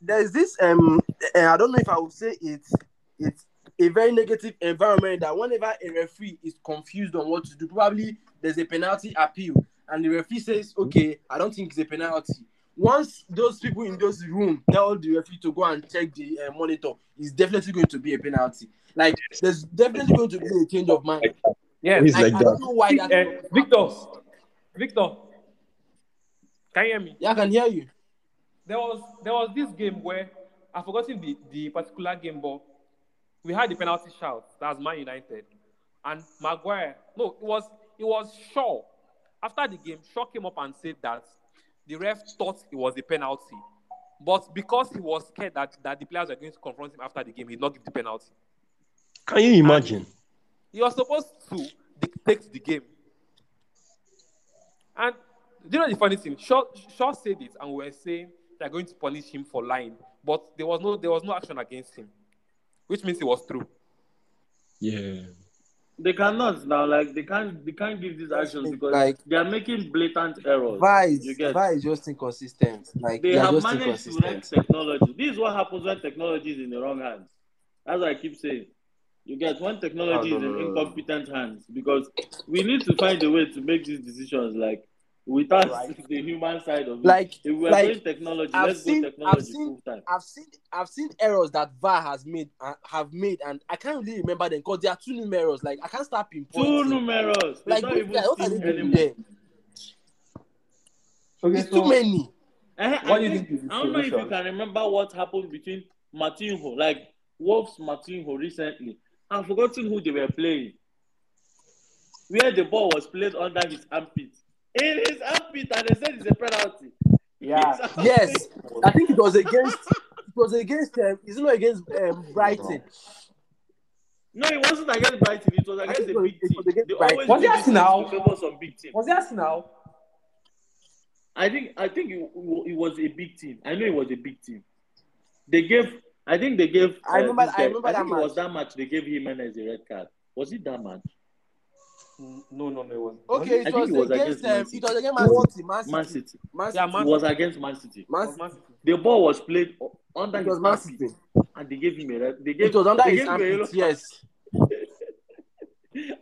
there is this um I don't know if I would say it's it's a very negative environment that whenever a referee is confused on what to do, probably there's a penalty appeal and the referee says, okay, I don't think it's a penalty. Once those people in those room tell the referee to go and check the uh, monitor, it's definitely going to be a penalty. Like, there's definitely going to be a change of mind. Yeah, he's like, like I that. don't know why that. Uh, Victor, Victor, can you hear me? Yeah, I can hear you. There was there was this game where I forgot the the particular game, but we had the penalty shout. That's Man United, and Maguire. No, it was it was Shaw. After the game, Shaw came up and said that the ref thought it was a penalty, but because he was scared that, that the players are going to confront him after the game, he did not give the penalty. Can you imagine? And he was supposed to dictate the game. And you know the funny thing? Shaw, Shaw said it, and we were saying they're going to punish him for lying, but there was no there was no action against him, which means it was true. Yeah. They cannot now, like they can't, they can't give these actions because like, they are making blatant errors. Vice, you get? Vice just inconsistent. Like they, they have managed to wreck technology. This is what happens when technology is in the wrong hands. That's what I keep saying. You get when technology oh, no, is in no, no, no. incompetent hands because we need to find a way to make these decisions like without right. the human side of it. Like if we are like, doing technology, I've let's seen, go technology I've seen, full time. I've seen, I've seen errors that V A R has made, uh, have made, and I can't really remember them because they are too numerous. Like I can't start pinpointing. Too numerous. Like not even like, what are they doing there? Okay, it's so, too many. I, I, what think, do you think is I don't know if you can remember what happened between Martinho, like Wolves Martinho recently. I've forgotten who they were playing. Where the ball was played under his armpit. In his outfit, and they said it's a penalty. Yeah. Yes. I think it was against. It was against. Um, is it not against um, Brighton? No, it wasn't against Brighton. It was against the big team. Was he us now? Was he us now? I think I think it, it was a big team. I know it was a big team. They gave. I think they gave. Uh, I remember. I remember I think that it match. was that match. They gave him an as a red card. Was it that match? No, no, no, it wasn't. Okay, it was, it was against, against Man City. It was against Man City. Man City. Man City. Yeah, Man City. It was against Man City. Man City. The ball was played under it his was Man City. And they gave him a red. They gave, it was under his armpit, yes.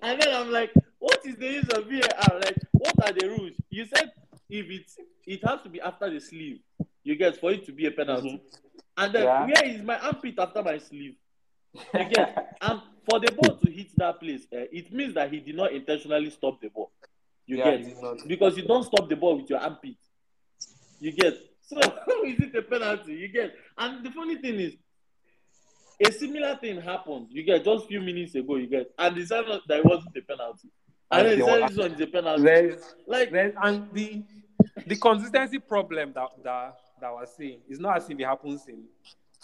And then I'm like, what is the use of V A R? Like, what are the rules? You said if it's, it has to be after the sleeve, you guys, for it to be a penalty. Mm-hmm. And then, yeah. where is my armpit after my sleeve? Again, and for the ball to hit that place, uh, it means that he did not intentionally stop the ball. You yeah, get because you don't stop the ball with your armpit. You get so is it a penalty? You get, and the funny thing is, a similar thing happened. You get just a few minutes ago. You get, and decided that it wasn't a penalty. And then decided this one is a penalty. There's, like there's, and the the consistency problem that that that was saying is not as if it happens in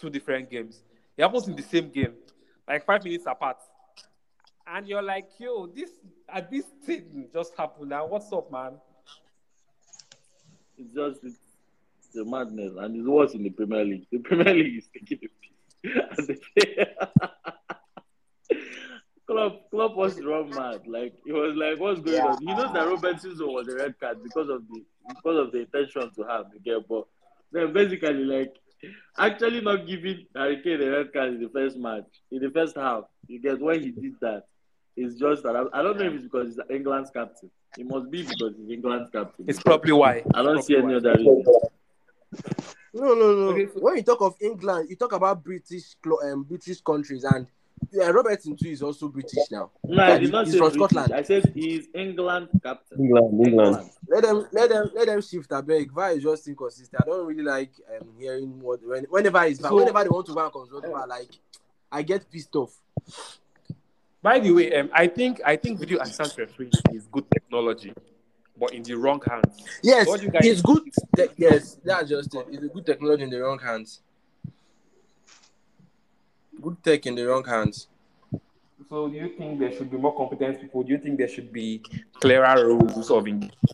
two different games. It happens in the same game, like five minutes apart. And you're like, yo, this at this thing just happened now. What's up, man? It's just it's, it's a madness, and it's worse in the Premier League. The Premier League is taking the piss. Klopp, Klopp was wrong mad. Like it was like, what's going yeah. on? He knows that Robertson was a red card because of the because of the intention to have the game, but then basically like. Actually, not giving Harry Kane the red card in the first match, in the first half, you get why he did that. It's just that I, I don't know if it's because he's England's captain. It must be because he's England's captain. It's probably why. I don't see any other reason. No, no, no. Okay, so when you talk of England, you talk about British, um, British countries, and yeah, Robertson too is also British now. No, I did he, not he's say from British. Scotland. I said he's England captain. England, England. Let them, let them, let them shift. I beg. V A R is just inconsistent. I don't really like um, hearing what when, whenever it's so, whenever they want to V A R comes, whatever. Like, I get pissed off. By the way, um, I think I think video assistant refereeing is good technology, but in the wrong hands. Yes, so guys it's good. Te- yes, that's just it. It's a good technology in the wrong hands. Good tech in the wrong hands. So, do you think there should be more competent people? Do you think there should be clearer rules of engagement?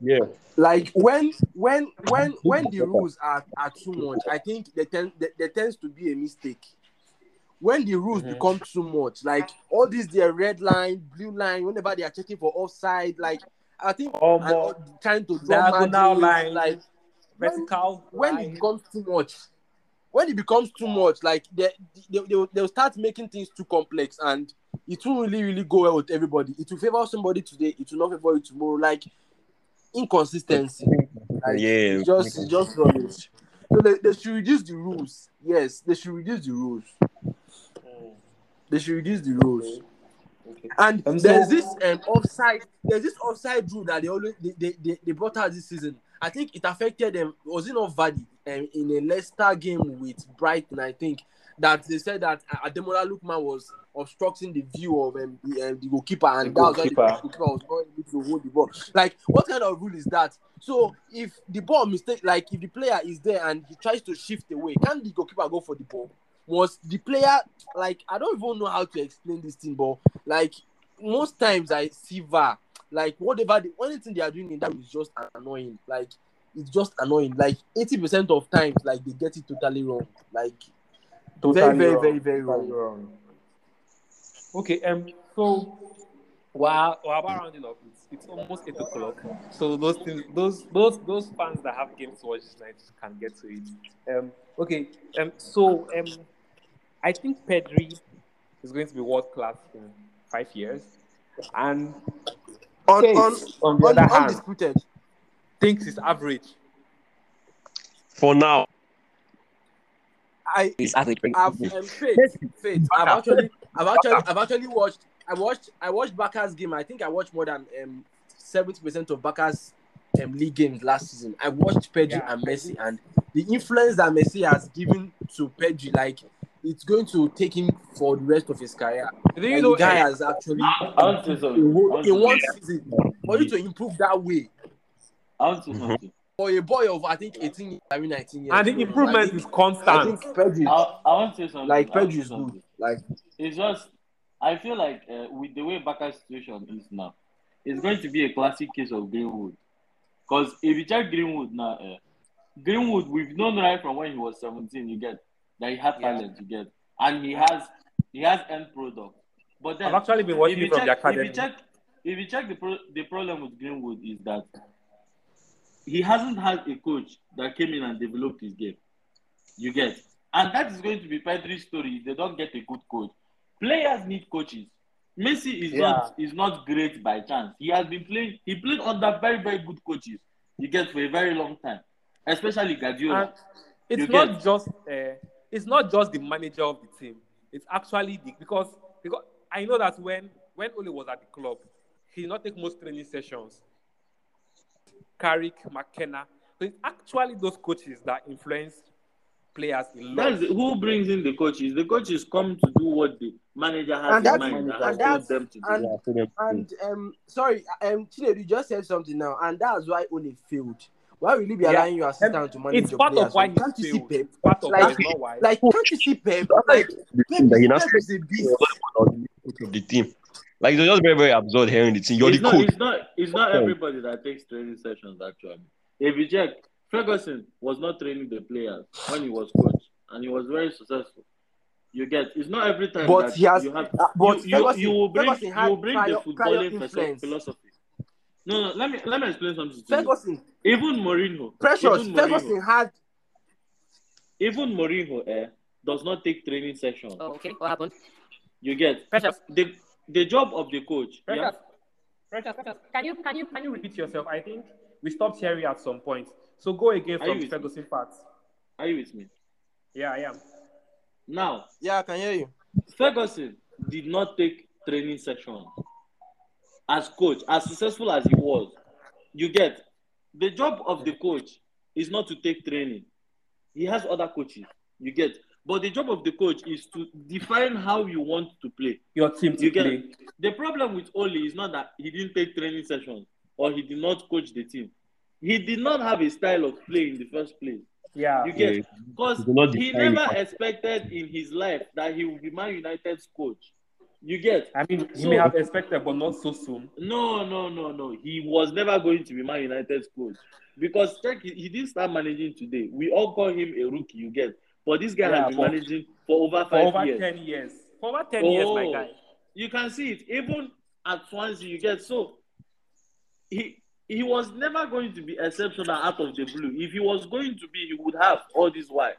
Yeah. Like when, when, when, when the rules are, are too much, I think there tend, there, there tends to be a mistake. When the rules mm-hmm. become too much, like all these, their red line, blue line, whenever they are checking for offside, like I think um, uh, trying to diagonal line, like vertical. When, when it becomes too much. When it becomes too much, like they they they'll they start making things too complex, and it will really really go well with everybody. It will favor somebody today, it will not favor you tomorrow. Like inconsistency, like, yeah, it's just it's just rubbish. So they, they should reduce the rules. Yes, they should reduce the rules. They should reduce the rules. Okay. And so, there's this um, offside. There's this offside rule that they always they, they, they, they brought out this season. I think it affected them. Was it not Vardy um, in a Leicester game with Brighton? I think that they said that Ademola Lookman was obstructing the view of um, the, um, the goalkeeper, and the goalkeeper. That was why the goalkeeper was not able to hold the ball. Like, what kind of rule is that? So, if the ball mistake, like if the player is there and he tries to shift away, can the goalkeeper go for the ball? Was the player like? I don't even know how to explain this thing, but like most times I see V A R. Like whatever the only thing they are doing in that is just annoying. Like it's just annoying. Like eighty percent of times, like they get it totally wrong. Like totally very, very, wrong. very, very totally wrong. wrong. Okay, um, so while while we're rounding up, it's, it's almost eight o'clock. So those things, those those those fans that have games to watch tonight can get to it. Um, okay, um, so um, I think Pedri is going to be world class in five years, and On, on, on the other un, hand, undisputed. Thinks it's average for now. I it's average. I've, um, faith, faith. I've actually, I've actually, I've actually watched. I watched, I watched Barca's game. I think I watched more than um seventy percent of Barca's um, league games last season. I watched Pedri yeah. and Messi, and the influence that Messi has given to Pedri, like. It's going to take him for the rest of his career. You and know, the guy has actually in one season for you to improve that way. Mm-hmm. For a boy of I think eighteen, I mean nineteen years. And the improvement I think, is constant. I think Pedri. I, I want to say something. Like Pedri is good. Like it's just, I feel like uh, with the way Barca's situation is now, it's going to be a classic case of Greenwood. Because if you check Greenwood now, uh, Greenwood, we've known right from when he was seventeen, you get that he had talent, yeah. you get, and he has he has end product. But then I've actually been watching from check, the academy. If you check, if you check the pro, the problem with Greenwood is that he hasn't had a coach that came in and developed his game. You get, and that is going to be Pedri's story. If they don't get a good coach, players need coaches. Messi is yeah. not is not great by chance. He has been playing. He played under very very good coaches. You get for a very long time, especially Guardiola. It's you not get. just uh, it's not just the manager of the team. It's actually the, because because I know that when when Ole was at the club, he did not take most training sessions. Carrick, McKenna. So it's actually those coaches that influence players in life. Who brings in the coaches? The coaches come to do what the manager has and in mind and has told them to and, do. And, and um, sorry, um, Chile, you just said something now, and that's why Ole failed. Why will you be allowing yeah. your assistant to manage it's your part players? Of why can't you see Pep? Part of like, not why. Like, can't you see Pep? Like, Pep is a beast. Of the team. Like, it's just very, very absurd hearing the team. You're it's the not, coach. It's not, it's not okay. everybody that takes training sessions, actually. If you check, Ferguson was not training the players when he was coach, and he was very successful. You get, it's not every time but that he has, you have... Uh, but you, Ferguson, you, you will bring, you will bring prior, the footballing philosophy. No, no, let me let me explain something to Ferguson. you. Even Mourinho. Precious, even Mourinho, Ferguson had... Even Mourinho eh, does not take training sessions. Oh, okay, what happened? You get... Precious. The, the job of the coach... Precious, yeah? Precious, Precious. Can you, can, you, can you repeat yourself? I think we stopped hearing at some point. So go again from Ferguson parts. Are you with me? Yeah, I am. Now... Yeah, I can hear you. Ferguson did not take training sessions. As coach, as successful as he was, you get the job of the coach is not to take training. He has other coaches, you get. But the job of the coach is to define how you want to play. Your team to you play. Get. The problem with Ole is not that he didn't take training sessions or he did not coach the team. He did not have a style of play in the first place. Yeah. You get. Because yeah. he, he never expected in his life that he would be Man United's coach. You get. I mean, he so, may have expected, but not so soon. No, no, no, no. He was never going to be Man United's coach because check, he, he didn't start managing today. We all call him a rookie. You get, but this guy yeah, has been for, managing for over five for over years. ten years. For over ten oh, years, my guy. You can see it even at Swansea. You get so he he was never going to be exceptional out of the blue. If he was going to be, he would have all this why.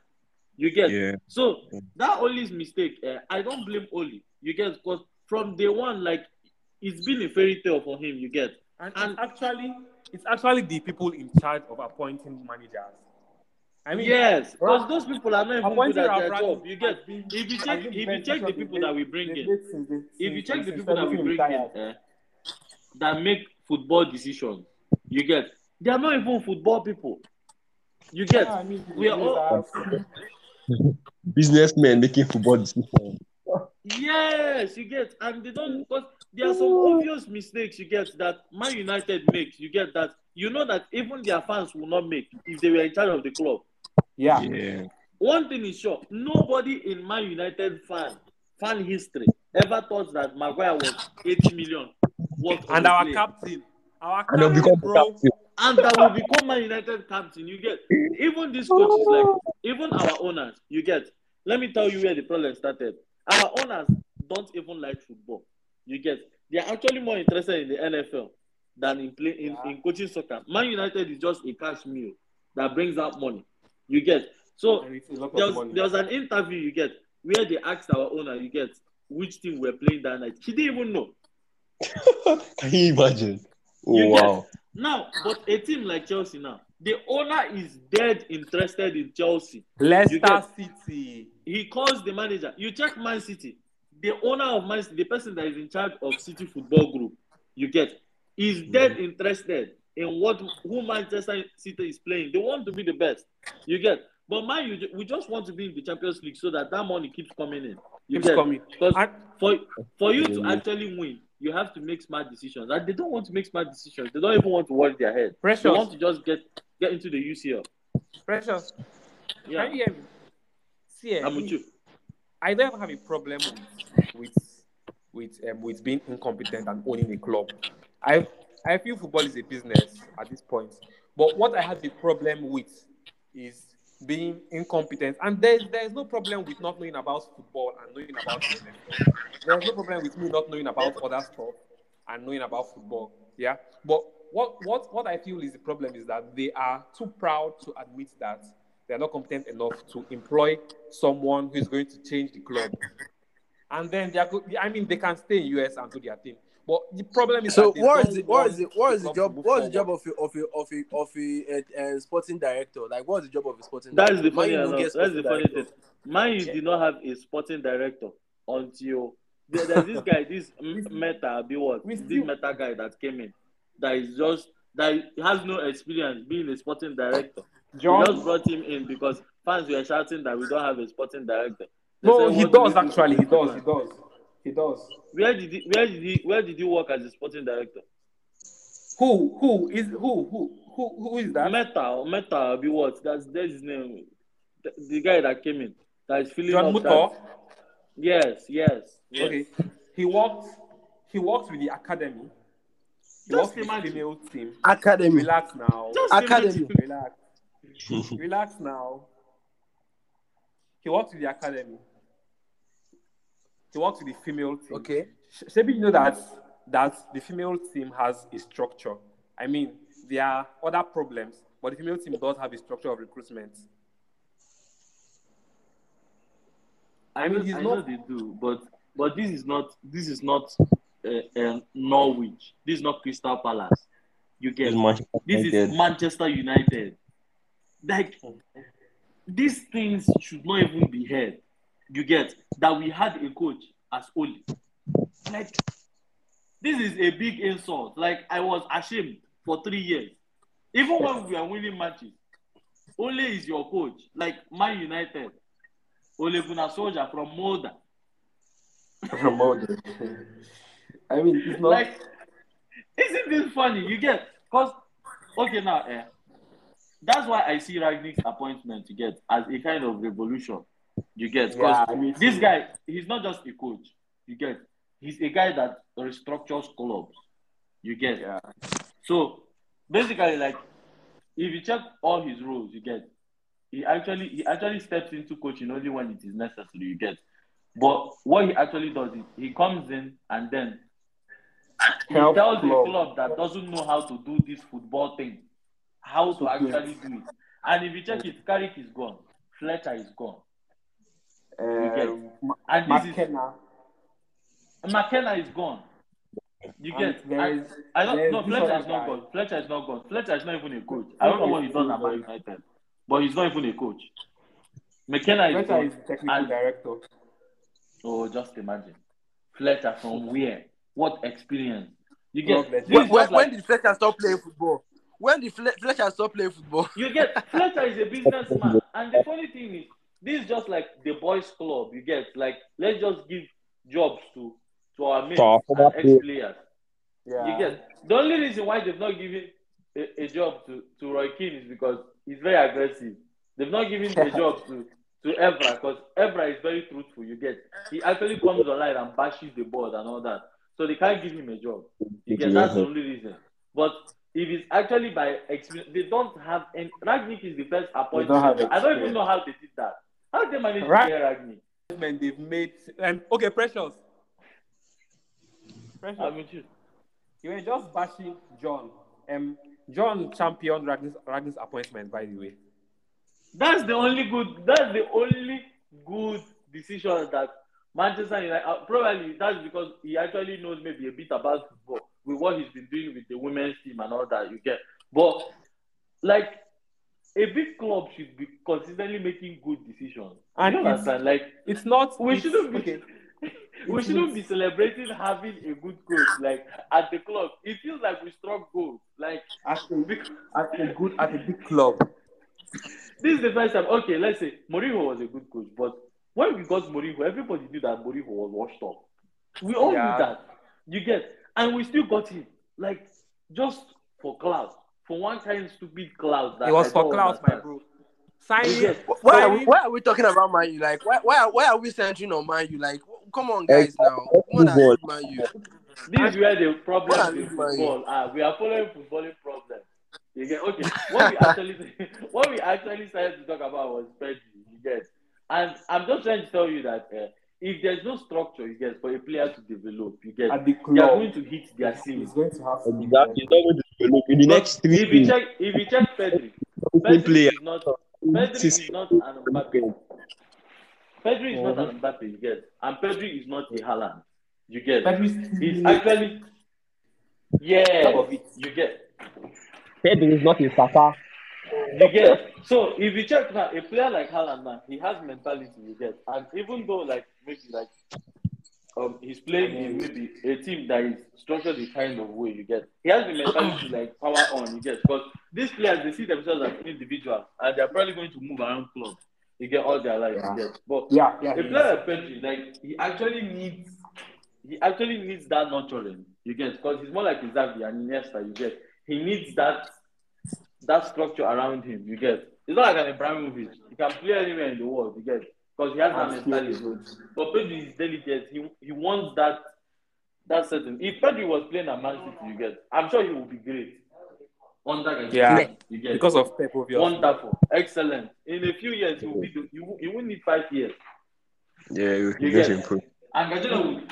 You get yeah. so that Ole's mistake. Uh, I don't blame Ole. You get, because from day one, like, it's been a fairy tale for him, you get. And, and it's actually, it's actually the people in charge of appointing managers. I mean, yes, because those people are not even good at their job. You get, if you check, if you check the people that we bring in, if you check the people that we bring in, uh, that make football decisions, you get, they are not even football people. You get, we are all businessmen making football decisions. Yes, you get, and they don't, because there are some obvious mistakes you get that Man United makes. You get that, you know, that even their fans will not make if they were in charge of the club. Yeah. yeah. One thing is sure, nobody in Man United fan fan history ever thought that Maguire was eighty million. And our play. captain, our and captain, become bro, captain. And that will become Man United captain. You get, even these coaches, like even our owners, you get. Let me tell you where the problem started. Our owners don't even like football. You get, they are actually more interested in the N F L than in play, in, yeah. in coaching soccer. Man United is just a cash meal that brings out money. You get. So there was, there was an interview you get where they asked our owner, you get, which team we're playing that night. He didn't even know. Can you imagine? Oh, you wow. Get? Now, but a team like Chelsea now, the owner is dead interested in Chelsea. Leicester City. He calls the manager. You check Man City. The owner of Man City, the person that is in charge of City Football Group, you get, is dead mm. interested in what who Manchester City is playing. They want to be the best. You get. But man, you, we just want to be in the Champions League so that that money keeps coming in. You keeps get. coming. Because I, for, for you to actually win, you have to make smart decisions. And they don't want to make smart decisions. They don't even want to work their head. Precious. They want to just get... Get into the U C L. Precious. Yeah. Can you hear me? See, I'm with you. I never have a problem with with with, um, with being incompetent and owning a club. I I feel football is a business at this point. But what I have a problem with is being incompetent. And there's, there's no problem with not knowing about football and knowing about business. There's no problem with me not knowing about other stuff and knowing about football. Yeah. But what, what, what I feel is the problem is that they are too proud to admit that they're not competent enough to employ someone who's going to change the club. And then they are good. I mean, they can stay in U S and do their thing. But the problem is. So, that what, is the, what is it? What is the job? What is the job of a, of a, of a, of a, a, a sporting director? Like, what is the job of a sporting director? That is the funny thing. That's the funny thing. Mine did not have a sporting director until there's this guy, this Meta, be what? This Meta guy that came in, that is just that has no experience being a sporting director. John we just brought him in because fans were shouting that we don't have a sporting director. They no, he does do actually. He does. He does. He does. Where did he, where did he, where did you work as a sporting director? Who who is who who who who is that? Meta Meta be what? That's that's his name. The, the guy that came in that is filling John Muto. Yes, yes, yes. Okay. He worked. He worked with the academy. He Just worked imagine. With the male team. Academy. Relax now. Just academy. Imagine. Relax. Relax now. He works with the academy. He works with the female team. Okay. Sebi, you know that that the female team has a structure. I mean, there are other problems, but the female team does have a structure of recruitment. I mean, I know, I know they do, but but this is not this is not uh, uh, Norwich. This is not Crystal Palace. You get this is Manchester United. Like, these things should not even be heard. You get that we had a coach as Oli. Like, this is a big insult. Like, I was ashamed for three years. Even when we are winning matches, Oli is your coach. Like, Man United, Ole Gunnar Solskjaer from Molde. From Molde. I mean, it's not... Like, isn't this funny? You get... Because, okay, now, eh, that's why I see Rangnick's appointment, you get, as a kind of revolution. You get, because yeah, I mean, this guy, he's not just a coach. You get, he's a guy that restructures clubs. You get, yeah. So basically, like, if you check all his roles, you get, he actually he actually steps into coaching only when it is necessary. You get, but what he actually does is he comes in and then he Help tells club. a club that doesn't know how to do this football thing. How to actually do it. And if you check it, Carrick is gone. Fletcher is gone. You get and this McKenna. Is McKenna is gone. You get and is, I don't no Fletcher is not gone. Fletcher is not gone. Fletcher is not even a coach. I don't know what he does at Man United, but he's not even a coach. McKenna is gone. Is the technical and, director. Oh, just imagine. Fletcher from where? What experience? You get when, when, like, when did Fletcher stop playing football? When did Fletcher stop playing football? You get, Fletcher is a businessman. And the funny thing is, this is just like the boys' club. You get, like, let's just give jobs to, to our mates oh, and ex-players. Yeah. You get, the only reason why they've not given a, a job to, to Roy Keane is because he's very aggressive. They've not given a job to, to Evra because Evra is very truthful. You get, he actually comes online and bashes the board and all that. So they can't give him a job. You get, that's the only reason. But... If it's actually by experience, they don't have any. Rangnick is the first appointment. Don't I don't even know how they did that. How did they manage Rang- to get Rangnick? They've made. Um, okay, Precious. Precious. I mean, you. you were just bashing John. Um, John championed Rangnick's, Rangnick's appointment, by the way. That's the only good. That's the only good decision that Manchester United. Uh, probably that's because he actually knows maybe a bit about football. With what he's been doing with the women's team and all that, you get. But, like, a big club should be consistently making good decisions. And you understand? Like, it's not... We it's, shouldn't be... Okay. we it's, shouldn't be celebrating having a good coach, like, at the club. It feels like we struck gold. Like... At a, because, at a good... At a big club. This is the first time. Okay, let's say, Mourinho was a good coach, but when we got Mourinho, everybody knew that Mourinho was washed up. We all yeah. knew that. You get... And we still got him, like, just for clout, for one kind stupid clout. That it was I for clout, my bro. Signing. Why, signing. Why are we talking about Man U? Like, why, why, why are we centering on Man U? Like, come on, guys, now. Come on, Man U. This is where the problems in football are. We are following footballing problems. You get okay. What we actually what we actually started to talk about was Pedri. You get, and I'm just trying to tell you that uh, if there's no structure, you get, for a player to develop, you get, the club, they are going to hit their ceiling. He's going to have to develop. He's not going to develop in the next three. If you check, if you check Pedri, Pedri is not Pedri is not an Mbappe. Pedri is not an Mbappe. You get, and Pedri is not a Haaland. You get, he's actually, yeah, you get. Pedri is not a Saka. You get, so if you check now, a player like Haaland, man, he has mentality, you get, and even though like maybe like um he's playing in maybe a team that is structured the kind of way, you get, he has the mentality like power on, you get, because these players, they see themselves as individuals and they're probably going to move around clubs, you get, all their life, yeah. You get, but yeah, yeah, a player yeah. like Pedri, like he actually needs. He actually needs that nurturing, you get, because he's more like Xavi and Iniesta, you get. He needs that that structure around him, you get. It's not like an Ibrahimovic. He can play anywhere in the world, you get, because he has Absolutely. that mentality. But Pedri is delicate. He he wants that that certain. If Pedri was playing at Man City, you get, I'm sure he would be great. Wonderful, yeah, you get, because of Pep, obviously. Wonderful, excellent. In a few years, he will be. The, you you won't need five years. Yeah, you, you get improved. And Guardiola would.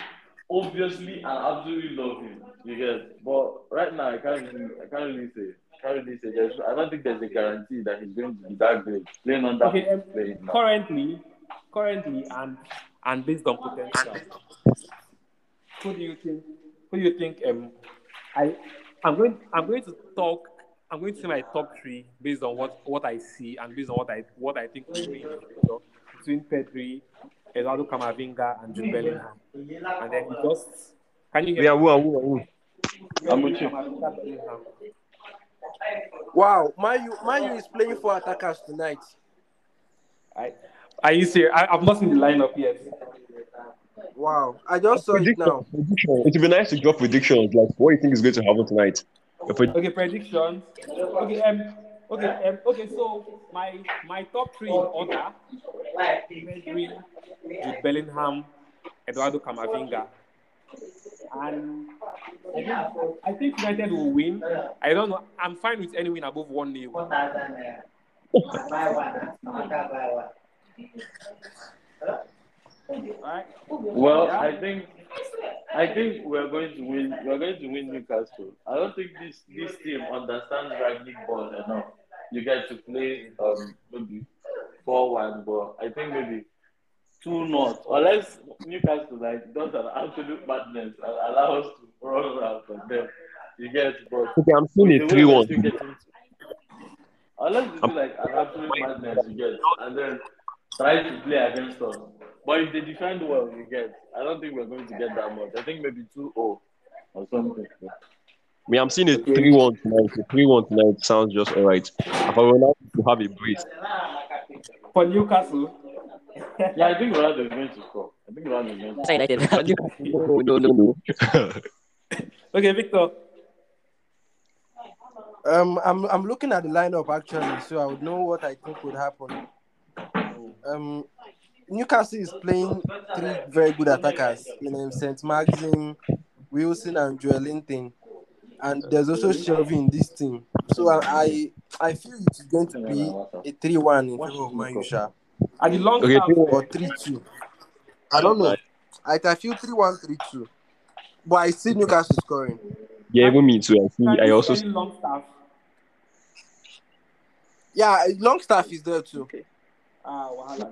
Obviously, I absolutely love him. You get, but right now I can't. I can't really say. I can't really say. There's, I don't think there's a guarantee that he's going to be that great. Playing on that okay, play now. Currently, currently, and and based on potential, who do you think? Who do you think? Um, I, I'm going. I'm going to talk. I'm going to say my top three based on what, what I see and based on what I what I think will be between Pedri, Eduardo Camavinga, and Jude Bellingham. And then he just... Can you hear yeah, me? Whoa, whoa, whoa. I'm with you. Wow, Mayu, Mayu is playing for attackers tonight. I, are you serious? I, I've not seen the lineup yet. Wow, I just saw prediction, it now. Prediction. It would be nice to drop predictions. Like, what do you think is going to happen tonight? Pred- okay, predictions. Okay, um, Okay, um, okay. So my my top three in order: Pedri, Jude Bellingham, Eduardo Camavinga, and I think United will win. I don't know. I'm fine with any win above one nil. Right. Well, yeah. I think I think we're going to win. We're going to win Newcastle. I don't think this this team understands Rangnick ball enough. You guys to play um maybe four one, but I think maybe two nil, unless Newcastle like does an absolute madness and allow us to run around from them. You guys, but okay, I'm seeing it three one. Unless they do like an absolute madness, you guys, and then try to play against us. But if they defend well, you get. I don't think we're going to get that much. I think maybe two nil or something. Me, I'm seeing a okay. three one tonight. A three one tonight sounds just all right. If I were not to have a breeze. For Newcastle? Yeah, I think Ronaldo is going to score. I think Ronaldo is going to score. United. no, no, no. Okay, Victor. Um, I'm, I'm looking at the lineup, actually, so I would know what I think would happen. Um... Newcastle is playing three very good attackers in um, Saint Maxim, Wilson, and Joelinton, and there's also Shelby in this team. So I I feel it's going to be a three one in favor of Mayusha. And the long okay, term, or three two. I don't know. I, I feel three one, three two. But I see Newcastle scoring. Yeah, even me too. I see. I also see. Yeah, Longstaff is there too. Okay. Ah, wahala.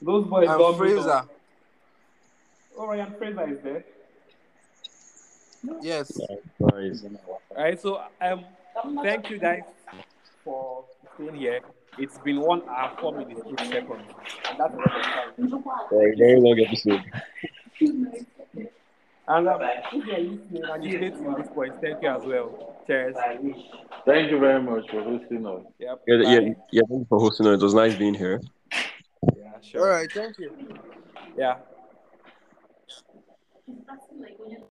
Those boys and Fraser. Oh, Ryan Fraser is there. Yes. All right. So um, thank you guys for being here. It's been one hour four minutes two seconds. And that's what right, very long episode. And um, if you're listening and you stay to this point, thank you as well. Cheers. Thank you very much for hosting us. Yep. Yeah, yeah, yeah, thank you for hosting us. It was nice being here. Yeah, sure. All right, thank you. Yeah.